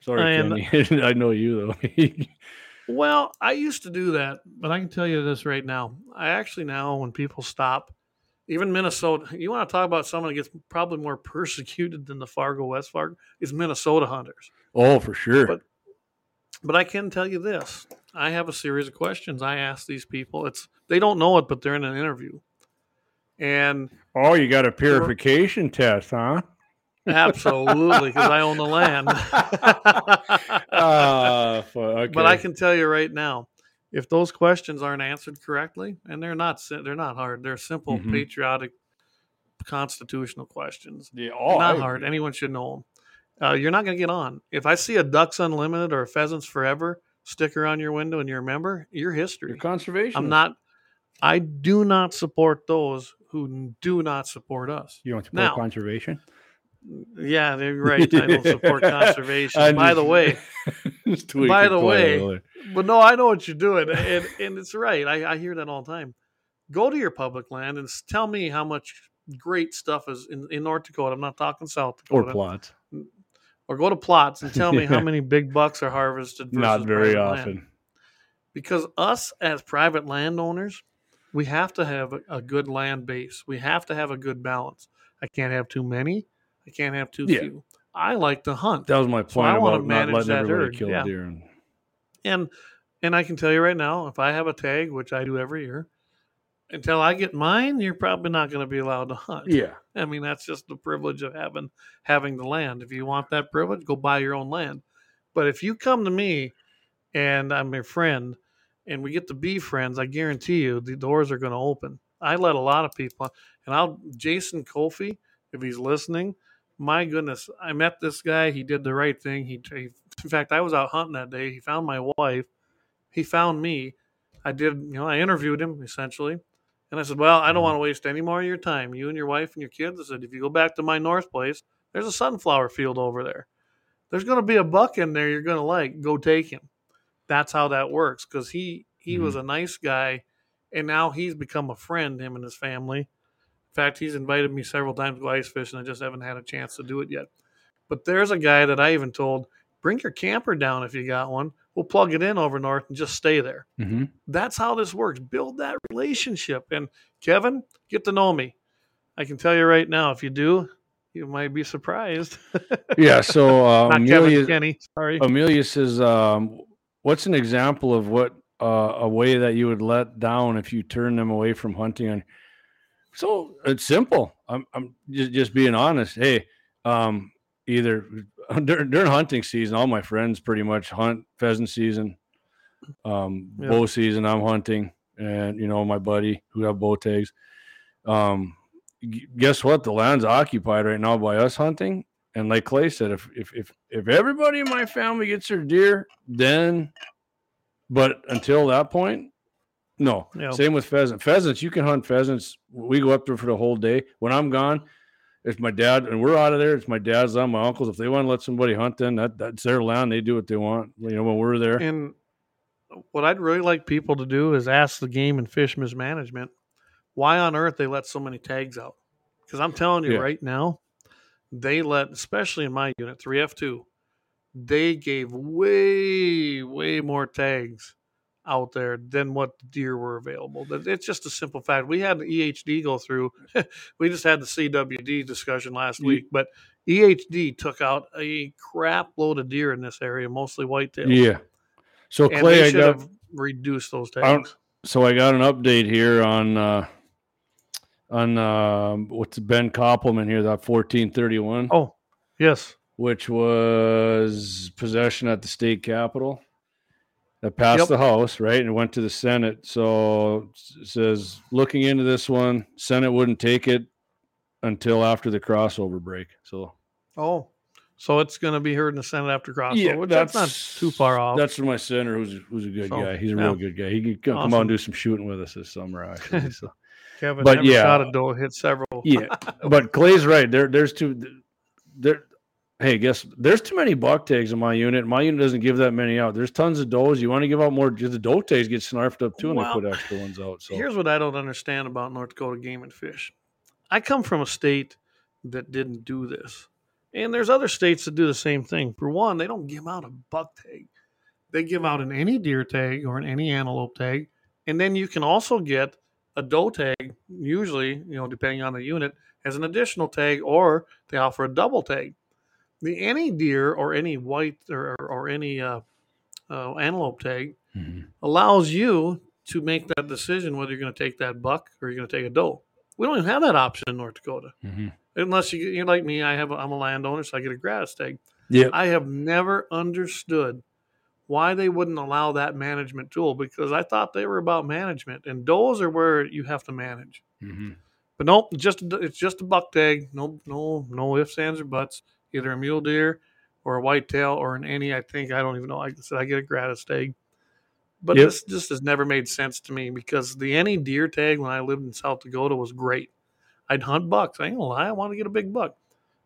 Sorry, Kenny. I know you though. Well, I used to do that, but I can tell you this right now. I actually now, when people stop, even Minnesota, you want to talk about someone that gets probably more persecuted than the Fargo, West Fargo, is Minnesota hunters. Oh, for sure. But I can tell you this. I have a series of questions I ask these people. They don't know it, but they're in an interview. Oh, you got a purification test, huh? Absolutely, because I own the land. Okay. But I can tell you right now, if those questions aren't answered correctly, and they're not hard. They're simple, patriotic, constitutional questions. Yeah, not hard. Anyone should know them. You're not going to get on. If I see a Ducks Unlimited or a Pheasants Forever sticker on your window and you're a member, you're history. You're conservation. I do not support those who do not support us. You don't support conservation? Yeah, they're right. I don't support conservation. By the way, but no, I know what you're doing, and it's right. I hear that all the time. Go to your public land and tell me how much great stuff is in North Dakota. I'm not talking South Dakota. Or plots. Or go to plots and tell me how many big bucks are harvested. Not very often. Land. Because us as private landowners, we have to have a good land base. We have to have a good balance. I can't have too many. I can't have too few. I like to hunt. That was my point about not letting everybody kill deer. And I can tell you right now, if I have a tag, which I do every year, until I get mine, you're probably not going to be allowed to hunt. Yeah. I mean, that's just the privilege of having the land. If you want that privilege, go buy your own land. But if you come to me and I'm your friend and we get to be friends, I guarantee you the doors are going to open. I let a lot of people, and Jason Kofi, if he's listening, my goodness, I met this guy. He did the right thing. In fact, I was out hunting that day. He found my wife. He found me. I interviewed him essentially. And I said, well, I don't want to waste any more of your time. You and your wife and your kids. I said, if you go back to my north place, there's a sunflower field over there. There's going to be a buck in there you're going to like. Go take him. That's how that works, because he was a nice guy, and now he's become a friend, him and his family. In fact, he's invited me several times to go ice fishing. I just haven't had a chance to do it yet. But there's a guy that I even told, bring your camper down if you got one. We'll plug it in over north and just stay there. Mm-hmm. That's how this works. Build that relationship. And Kevin, get to know me. I can tell you right now, if you do, you might be surprised. Yeah, so Amelia says, what's an example of what a way that you would let down if you turn them away from hunting on? So it's simple. I'm just being honest. Hey, either during hunting season, all my friends pretty much hunt pheasant season, bow season. I'm hunting, and my buddy who have bow tags. Guess what? The land's occupied right now by us hunting. And like Clay said, if everybody in my family gets their deer, then. But until that point. No, Same with pheasant. Pheasants, you can hunt pheasants. We go up there for the whole day. When I'm gone, it's my dad, and we're out of there. It's my dad's on my uncle's. If they want to let somebody hunt, then that's their land. They do what they want. When we're there. And what I'd really like people to do is ask the Game and Fish Mismanagement why on earth they let so many tags out. Because I'm telling you right now, they let, especially in my unit 3F2, they gave way, way more tags out there than what deer were available. It's just a simple fact. We had an EHD go through. We just had the CWD discussion last week, but EHD took out a crap load of deer in this area, mostly whitetails. Yeah. So Clay, I got reduced those tags. So I got an update here on what's Ben Koppelman here, that 1431. Oh, yes. Which was possession at the state capitol. That passed the House, right, and it went to the Senate. So it says, looking into this one, Senate wouldn't take it until after the crossover break. So it's going to be heard in the Senate after crossover. Yeah, which that's not too far off. That's from my senator, who's a good guy. He's a real good guy. He can come out and do some shooting with us this summer, actually. So. Kevin shot a doe, hit several. But Clay's right. There's too many buck tags in my unit. My unit doesn't give that many out. There's tons of does. You want to give out more. The doe tags get snarfed up too, and they put extra ones out. So here's what I don't understand about North Dakota Game and Fish. I come from a state that didn't do this. And there's other states that do the same thing. For one, they don't give out a buck tag. they give out an any deer tag or an any antelope tag. And then you can also get a doe tag, usually, you know, depending on the unit, as an additional tag, or they offer a double tag. The any deer or any white or any antelope tag allows you to make that decision whether you're going to take that buck or you're going to take a doe. We don't even have that option in North Dakota. Mm-hmm. Unless you're like me, I'm a landowner, so I get a grass tag. Yeah, I have never understood why they wouldn't allow that management tool, because I thought they were about management, and does are where you have to manage. Mm-hmm. But nope, it's just a buck tag. No ifs, ands, or buts. Either a mule deer or a whitetail or an any. I think, I don't even know. Like I said, I get a gratis tag. But this just has never made sense to me, because the any deer tag when I lived in South Dakota was great. I'd hunt bucks. I ain't gonna lie, I want to get a big buck.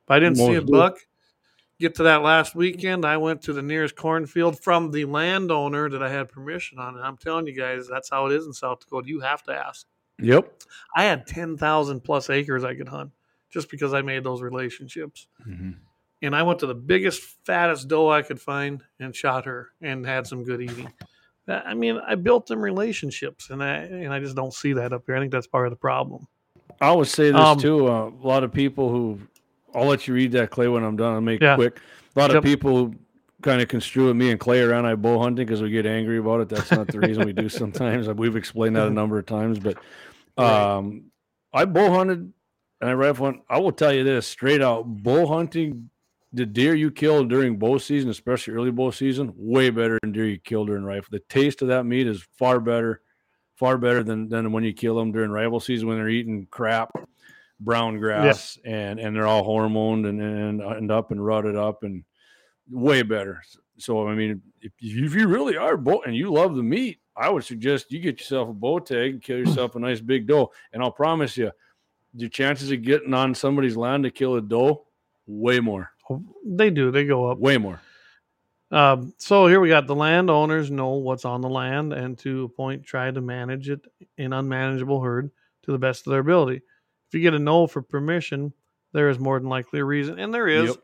If I didn't see a buck, get to that last weekend, I went to the nearest cornfield from the landowner that I had permission on. And I'm telling you guys, that's how it is in South Dakota. You have to ask. Yep. I had 10,000 plus acres I could hunt just because I made those relationships. Mm-hmm. And I went to the biggest, fattest doe I could find and shot her and had some good eating. I mean, I built them relationships, and I just don't see that up here. I think that's part of the problem. I would say this too. A lot of people who, I'll let you read that, Clay, when I'm done. I'll make it quick. A lot of people who kind of construe me and Clay around I bow hunting because we get angry about it. That's not the reason we do sometimes. We've explained that a number of times. But I bow hunted and I rifle hunt. I will tell you this straight out. Bow hunting, the deer you kill during bow season, especially early bow season, way better than deer you kill during rifle. The taste of that meat is far better than when you kill them during rifle season when they're eating crap, brown grass, and they're all hormoned and up and rutted up and way better. So, I mean, if you really are bow and you love the meat, I would suggest you get yourself a bow tag and kill yourself a nice big doe. And I'll promise you, your chances of getting on somebody's land to kill a doe, way more. They do. They go up. Way more. So here we got the landowners know what's on the land and to a point try to manage it in unmanageable herd to the best of their ability. If you get a no for permission, there is more than likely a reason. And there is.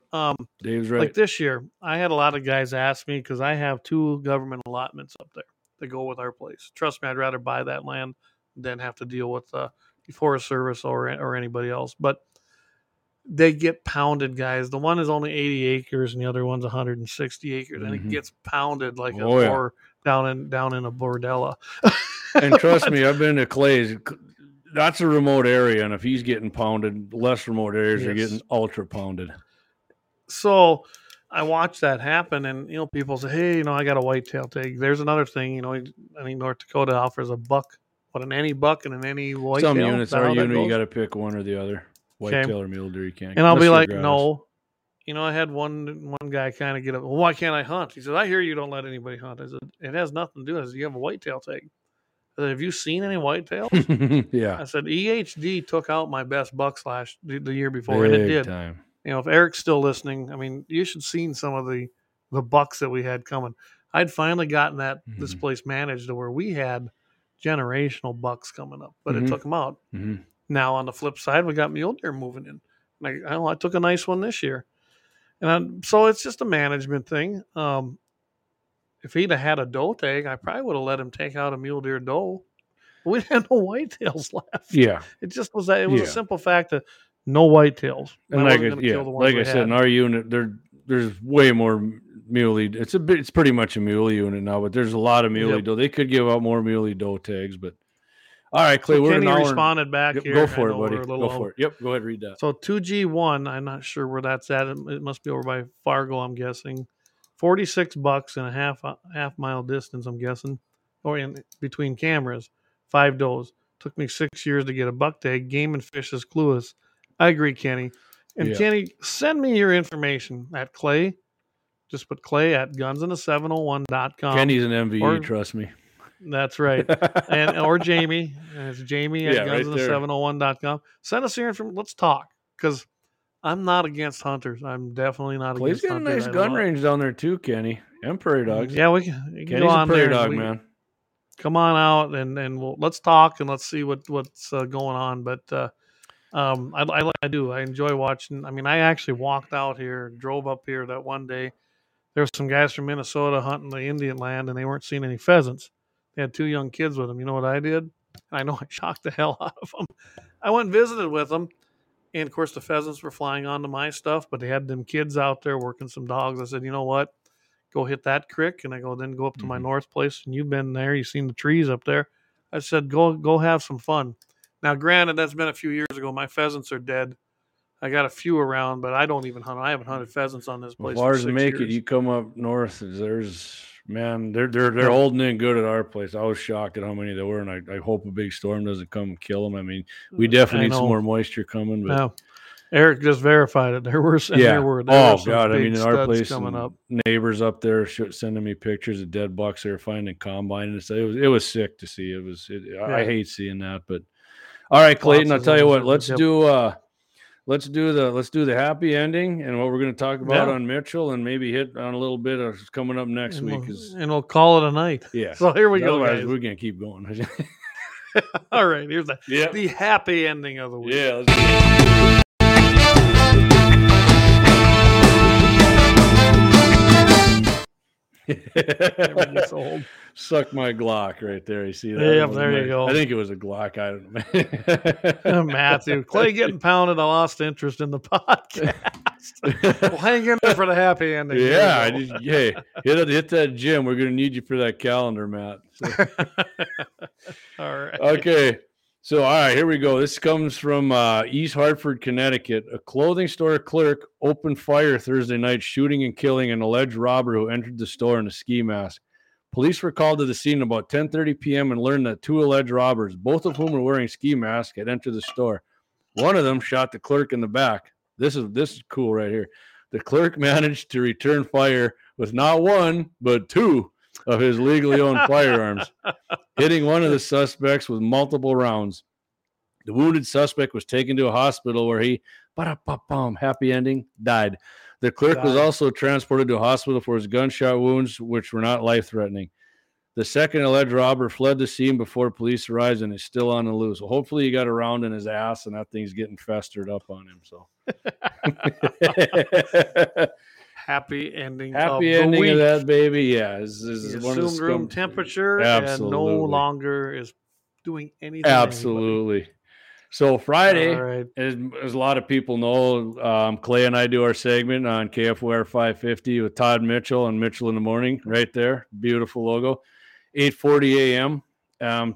Dave's right. Like this year, I had a lot of guys ask me because I have two government allotments up there that go with our place. Trust me, I'd rather buy that land than have to deal with the Forest Service or anybody else. But they get pounded, guys. The one is only 80 acres and the other one's 160 acres. And it gets pounded like a boar down in a bordella. And trust me, I've been to Clay's. That's a remote area. And if he's getting pounded, less remote areas are getting ultra pounded. So I watched that happen. And, you know, people say, hey, you know, I got a whitetail tag. There's another thing, you know, I think North Dakota offers a buck, but an any buck and an any whitetail. Some units are you got to pick one or the other. Whitetail or mule deer, you can't. And I'll be like, no. You know, I had one guy kind of get up. Well, why can't I hunt? He said, I hear you don't let anybody hunt. I said, it has nothing to do. I said, you have a whitetail tag. I said, have you seen any whitetails? I said, EHD took out my best bucks the year before, and it did. Time. You know, if Eric's still listening, I mean, you should have seen some of the bucks that we had coming. I'd finally gotten that this place managed to where we had generational bucks coming up, but it took them out. Mm-hmm. Now, on the flip side, we got mule deer moving in. And I took a nice one this year. So it's just a management thing. If he'd have had a doe tag, I probably would have let him take out a mule deer doe. We had no whitetails left. Yeah. It just was that. It was a simple fact that no whitetails. And like I said, in our unit, there's way more muley. It's pretty much a muley unit now, but there's a lot of muley doe. They could give out more muley doe tags, but. All right, Clay, so we're Kenny responded back here. Go for it, buddy. Go for it. Yep, go ahead, read that. So 2G1, I'm not sure where that's at. It must be over by Fargo, I'm guessing. $46 in a half mile distance, I'm guessing, or in between cameras. 5 does. Took me 6 years to get a buck tag. Game and Fish is clueless. I agree, Kenny. And Kenny, send me your information at Clay. Just put Clay at gunsanda701.com. Kenny's an MVE, trust me. That's right. And or Jamie. It's Jamie at gunsanda701.com. Send us your information. Let's talk. Because I'm not against hunters. I'm definitely not against hunters. He's got a nice gun range down there too, Kenny. And prairie dogs. Yeah, we can go on there. Kenny's a prairie dog, man. Come on out and let's talk and let's see what's going on. But I do. I enjoy watching. I mean, I actually walked out here, drove up here that one day. there were some guys from Minnesota hunting the Indian land, and they weren't seeing any pheasants. They had two young kids with them. You know what I did? I know I shocked the hell out of them. I went and visited with them. And, of course, the pheasants were flying onto my stuff, but they had them kids out there working some dogs. I said, you know what? Go hit that creek. And I go, then go up to my north place. And you've been there. You've seen the trees up there. I said, go have some fun. Now, granted, that's been a few years ago. My pheasants are dead. I got a few around, but I don't even hunt. I haven't hunted pheasants on this place. Well, ours make it. You come up north. There's man, they're old and good at our place. I was shocked at how many there were, and I hope a big storm doesn't come and kill them. I mean, we definitely need some more moisture coming. But no. Eric just verified it. There were There were some in our place, coming up. Neighbors up there sending me pictures of dead bucks they were finding combine. It was sick to see. I hate seeing that. But all right, Clayton, I'll tell you what. Let's do the happy ending and what we're going to talk about on Mitchell, and maybe hit on a little bit of coming up next week. We'll call it a night. Yeah. So here we go, guys. We're going to keep going. All right. Here's the happy ending of the week. Yeah. Let's do it. Never gets old. Suck my Glock right there. You see that? Yep, there you go. I think it was a Glock. I don't know. Matthew. Clay getting pounded. I lost interest in the podcast. Well, hang in there for the happy ending. Yeah. Hit that gym. We're going to need you for that calendar, Matt. So. All right. Okay. So, all right, here we go. This comes from East Hartford, Connecticut. A clothing store clerk opened fire Thursday night, shooting and killing an alleged robber who entered the store in a ski mask. Police were called to the scene about 10:30 p.m. and learned that two alleged robbers, both of whom were wearing ski masks, had entered the store. One of them shot the clerk in the back. This is cool right here. The clerk managed to return fire with not one, but two of his legally owned firearms, hitting one of the suspects with multiple rounds. The wounded suspect was taken to a hospital where he, happy ending, died. The clerk was also transported to a hospital for his gunshot wounds, which were not life-threatening. The second alleged robber fled the scene before police arrived and is still on the loose. Well, hopefully he got a round in his ass and that thing's getting festered up on him. So. Happy ending. Happy of ending the week. Of that baby. Yeah, is one assumed of room temperature. Absolutely. And no longer is doing anything. Absolutely. So Friday, right, as a lot of people know, Clay and I do our segment on KFOR 550 with Todd Mitchell and Mitchell in the Morning. Right there, beautiful logo. 8:40 a.m.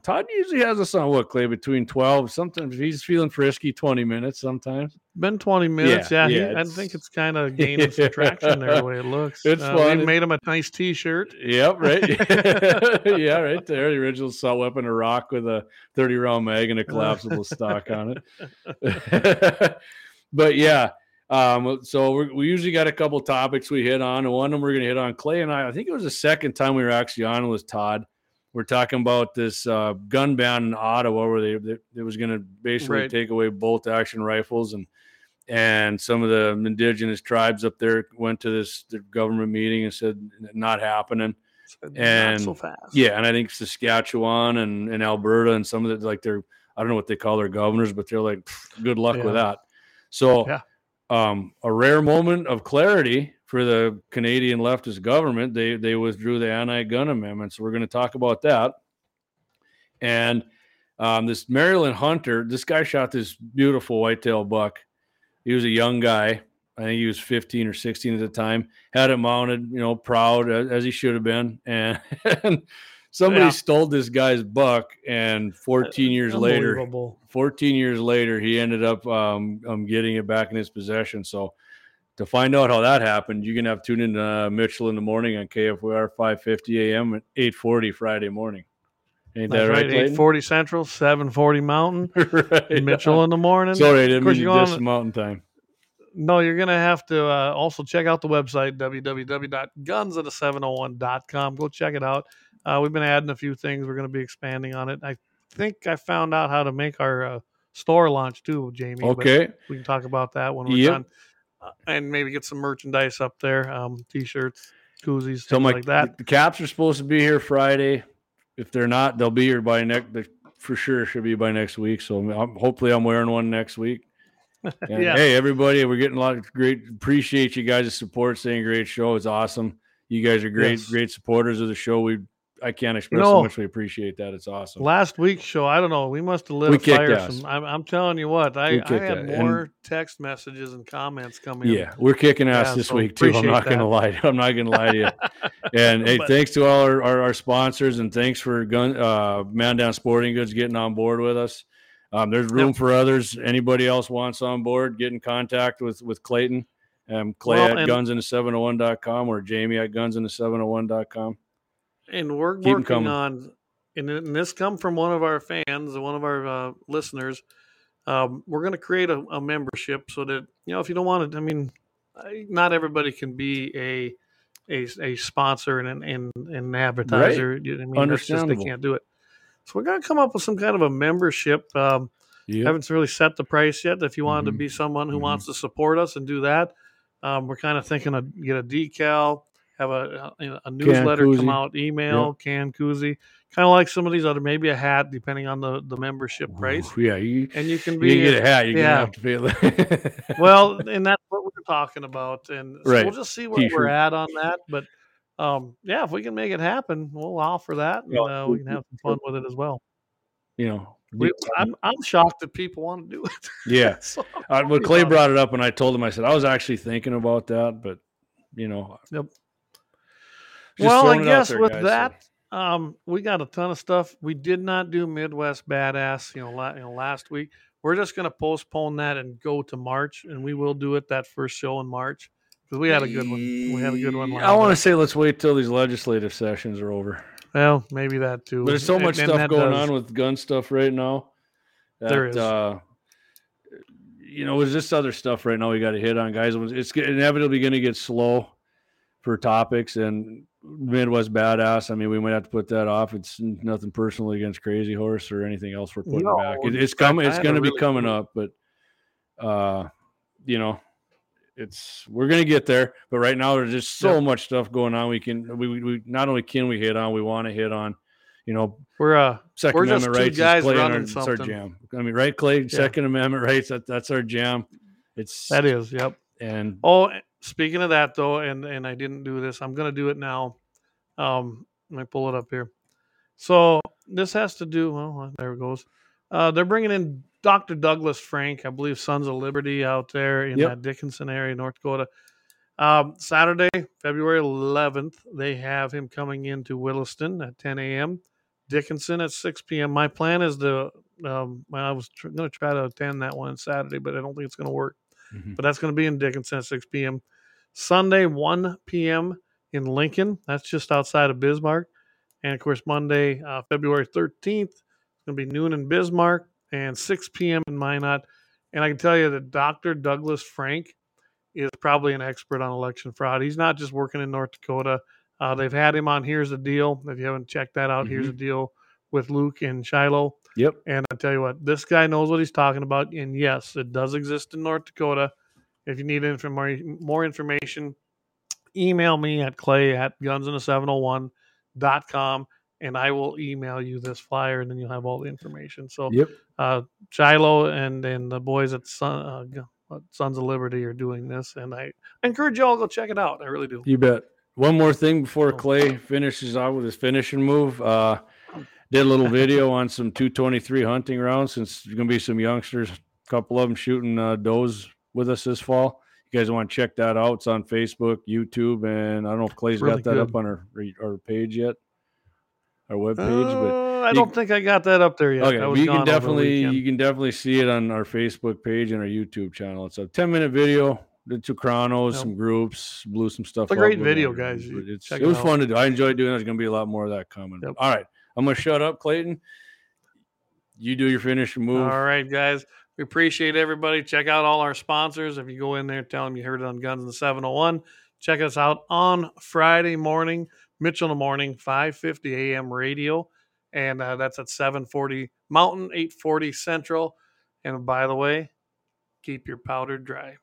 Todd usually has us on what, Clay, between 12. Sometimes he's feeling frisky, 20 minutes sometimes. Been 20 minutes, yeah. I think it's kind of gaining some traction there, the way it looks. It's fun. We made him a nice T-shirt. Yep, right. Yeah, right there. The original assault weapon, a rock with a 30-round mag and a collapsible stock on it. But, yeah. So we usually got a couple topics we hit on, and one of them we're going to hit on. Clay and I think it was the second time we were actually on with Todd. We're talking about this gun ban in Ottawa where they was going to basically take away bolt-action rifles. And some of the indigenous tribes up there went to the government meeting and said, not happening. And not so fast. Yeah, and I think Saskatchewan and Alberta and some of the, like, they're, I don't know what they call their governors, but they're like, good luck with that. So a rare moment of clarity for the Canadian leftist government, they withdrew the anti-gun amendment. So we're going to talk about that. And this Maryland hunter, this guy shot this beautiful whitetail buck. He was a young guy. I think he was 15 or 16 at the time. Had it mounted, proud, as he should have been. And somebody stole this guy's buck, and 14 years later, he ended up getting it back in his possession. So to find out how that happened, you can have tuned in to Mitchell in the Morning on KFOR 5:50 a.m. at 8:40 Friday morning. Ain't that right? 8:40 Central, 7:40 Mountain. Right. Mitchell in the Morning. Sorry, I didn't mean to diss Mountain Time. No, you're going to have to also check out the website, www.gunsathe701.com. Go check it out. We've been adding a few things. We're going to be expanding on it. I think I found out how to make our store launch too, Jamie. Okay. But we can talk about that when we're done. And maybe get some merchandise up there, T-shirts, koozies, stuff like that. The caps are supposed to be here Friday. If they're not, they'll be here by next week. So hopefully I'm wearing one next week. And Hey, everybody, we're getting a lot of great, appreciate you guys' support, saying great show. It's awesome. You guys are great, great supporters of the show. I can't express how much we appreciate that. It's awesome. Last week's show, I don't know. We must have lit a fire. I'm telling you what, I had more text messages and comments coming in. Yeah, we're kicking ass this week, too. I'm not going to lie to you. And, hey, thanks to all our sponsors, and thanks for Mandan Sporting Goods getting on board with us. There's room for others. Anybody else wants on board, get in contact with Clayton. Clay at gunsinthe701.com or Jamie at gunsinthe701.com. And we're working on, and this come from one of our fans, one of our listeners. We're going to create a membership so that, you know, if you don't want to, I mean, not everybody can be a sponsor and an advertiser. Right. I mean, understandable. Just, they can't do it. So we're going to come up with some kind of a membership. Haven't really set the price yet. If you wanted to be someone who wants to support us and do that, we're kind of thinking of get a decal. Have a newsletter come out, email, can koozie, kind of like some of these other, maybe a hat, depending on the membership price. And you can be get a hat. You're gonna have to pay it. Well, and that's what we're talking about, and so we'll just see where we're at on that. But if we can make it happen, we'll offer that, and we can have some fun with it as well. You know, I'm shocked that people want to do it. Yeah, so well, Clay brought it up, and I told him, I said I was actually thinking about that, but you know, just I guess there, with guys, that, we got a ton of stuff. We did not do Midwest Badass, last week. We're just going to postpone that and go to March, and we will do it that first show in March because we had a good one. I want to say let's wait till these legislative sessions are over. Well, maybe that too. There's so much stuff going on with gun stuff right now. There is. There's this other stuff right now we got to hit on, guys. It's inevitably going to get slow for topics, and Midwest Badass, I mean, we might have to put that off. It's nothing personal against Crazy Horse or anything else we're putting back. It's coming. It's going to be coming up, but we're going to get there. But right now, there's just so much stuff going on. We not only can we hit on, we want to hit on. We're Second Amendment rights. It's our jam. I mean, right, Clay? Yeah. Second Amendment rights. That's our jam. That is. Yep. And speaking of that, though, and I didn't do this. I'm going to do it now. Let me pull it up here. So this has to do, there it goes. They're bringing in Dr. Douglas Frank, I believe, Sons of Liberty out there in that Dickinson area, North Dakota. Saturday, February 11th, they have him coming into Williston at 10 a.m., Dickinson at 6 p.m. My plan is to I was going to try to attend that one on Saturday, but I don't think it's going to work. But that's going to be in Dickinson at 6 p.m. Sunday, 1 p.m. in Lincoln. That's just outside of Bismarck. And, of course, Monday, February 13th, it's going to be noon in Bismarck and 6 p.m. in Minot. And I can tell you that Dr. Douglas Frank is probably an expert on election fraud. He's not just working in North Dakota. They've had him on Here's the Deal. If you haven't checked that out, Here's the Deal with Luke and Shiloh. Yep. And I tell you what, this guy knows what he's talking about. And yes, it does exist in North Dakota. If you need more information, email me at clay@gunsinthe701.com, and I will email you this flyer, and then you'll have all the information. So Shiloh and the boys at Sons of Liberty are doing this, and I encourage you all to go check it out. I really do. You bet. One more thing before Clay finishes off with his finishing move. Did a little video on some 223 hunting rounds, since there's going to be some youngsters, a couple of them shooting does with us this fall. You guys want to check that out. It's on Facebook, YouTube, and I don't know if Clay's really got that up on our page yet, our webpage. But I don't think I got that up there yet. Okay, you can definitely see it on our Facebook page and our YouTube channel. It's a 10-minute video. Did two chronos, some groups, blew some stuff. It's a great video, guys. It was fun to do. I enjoyed doing it. There's going to be a lot more of that coming. Yep. All right. I'm going to shut up, Clayton. You do your finish and move. All right, guys. We appreciate everybody. Check out all our sponsors. If you go in there, tell them you heard it on Guns in the 701. Check us out on Friday morning, Mitchell in the Morning, 5:50 a.m. radio. And that's at 7:40 Mountain, 8:40 Central. And by the way, keep your powder dry.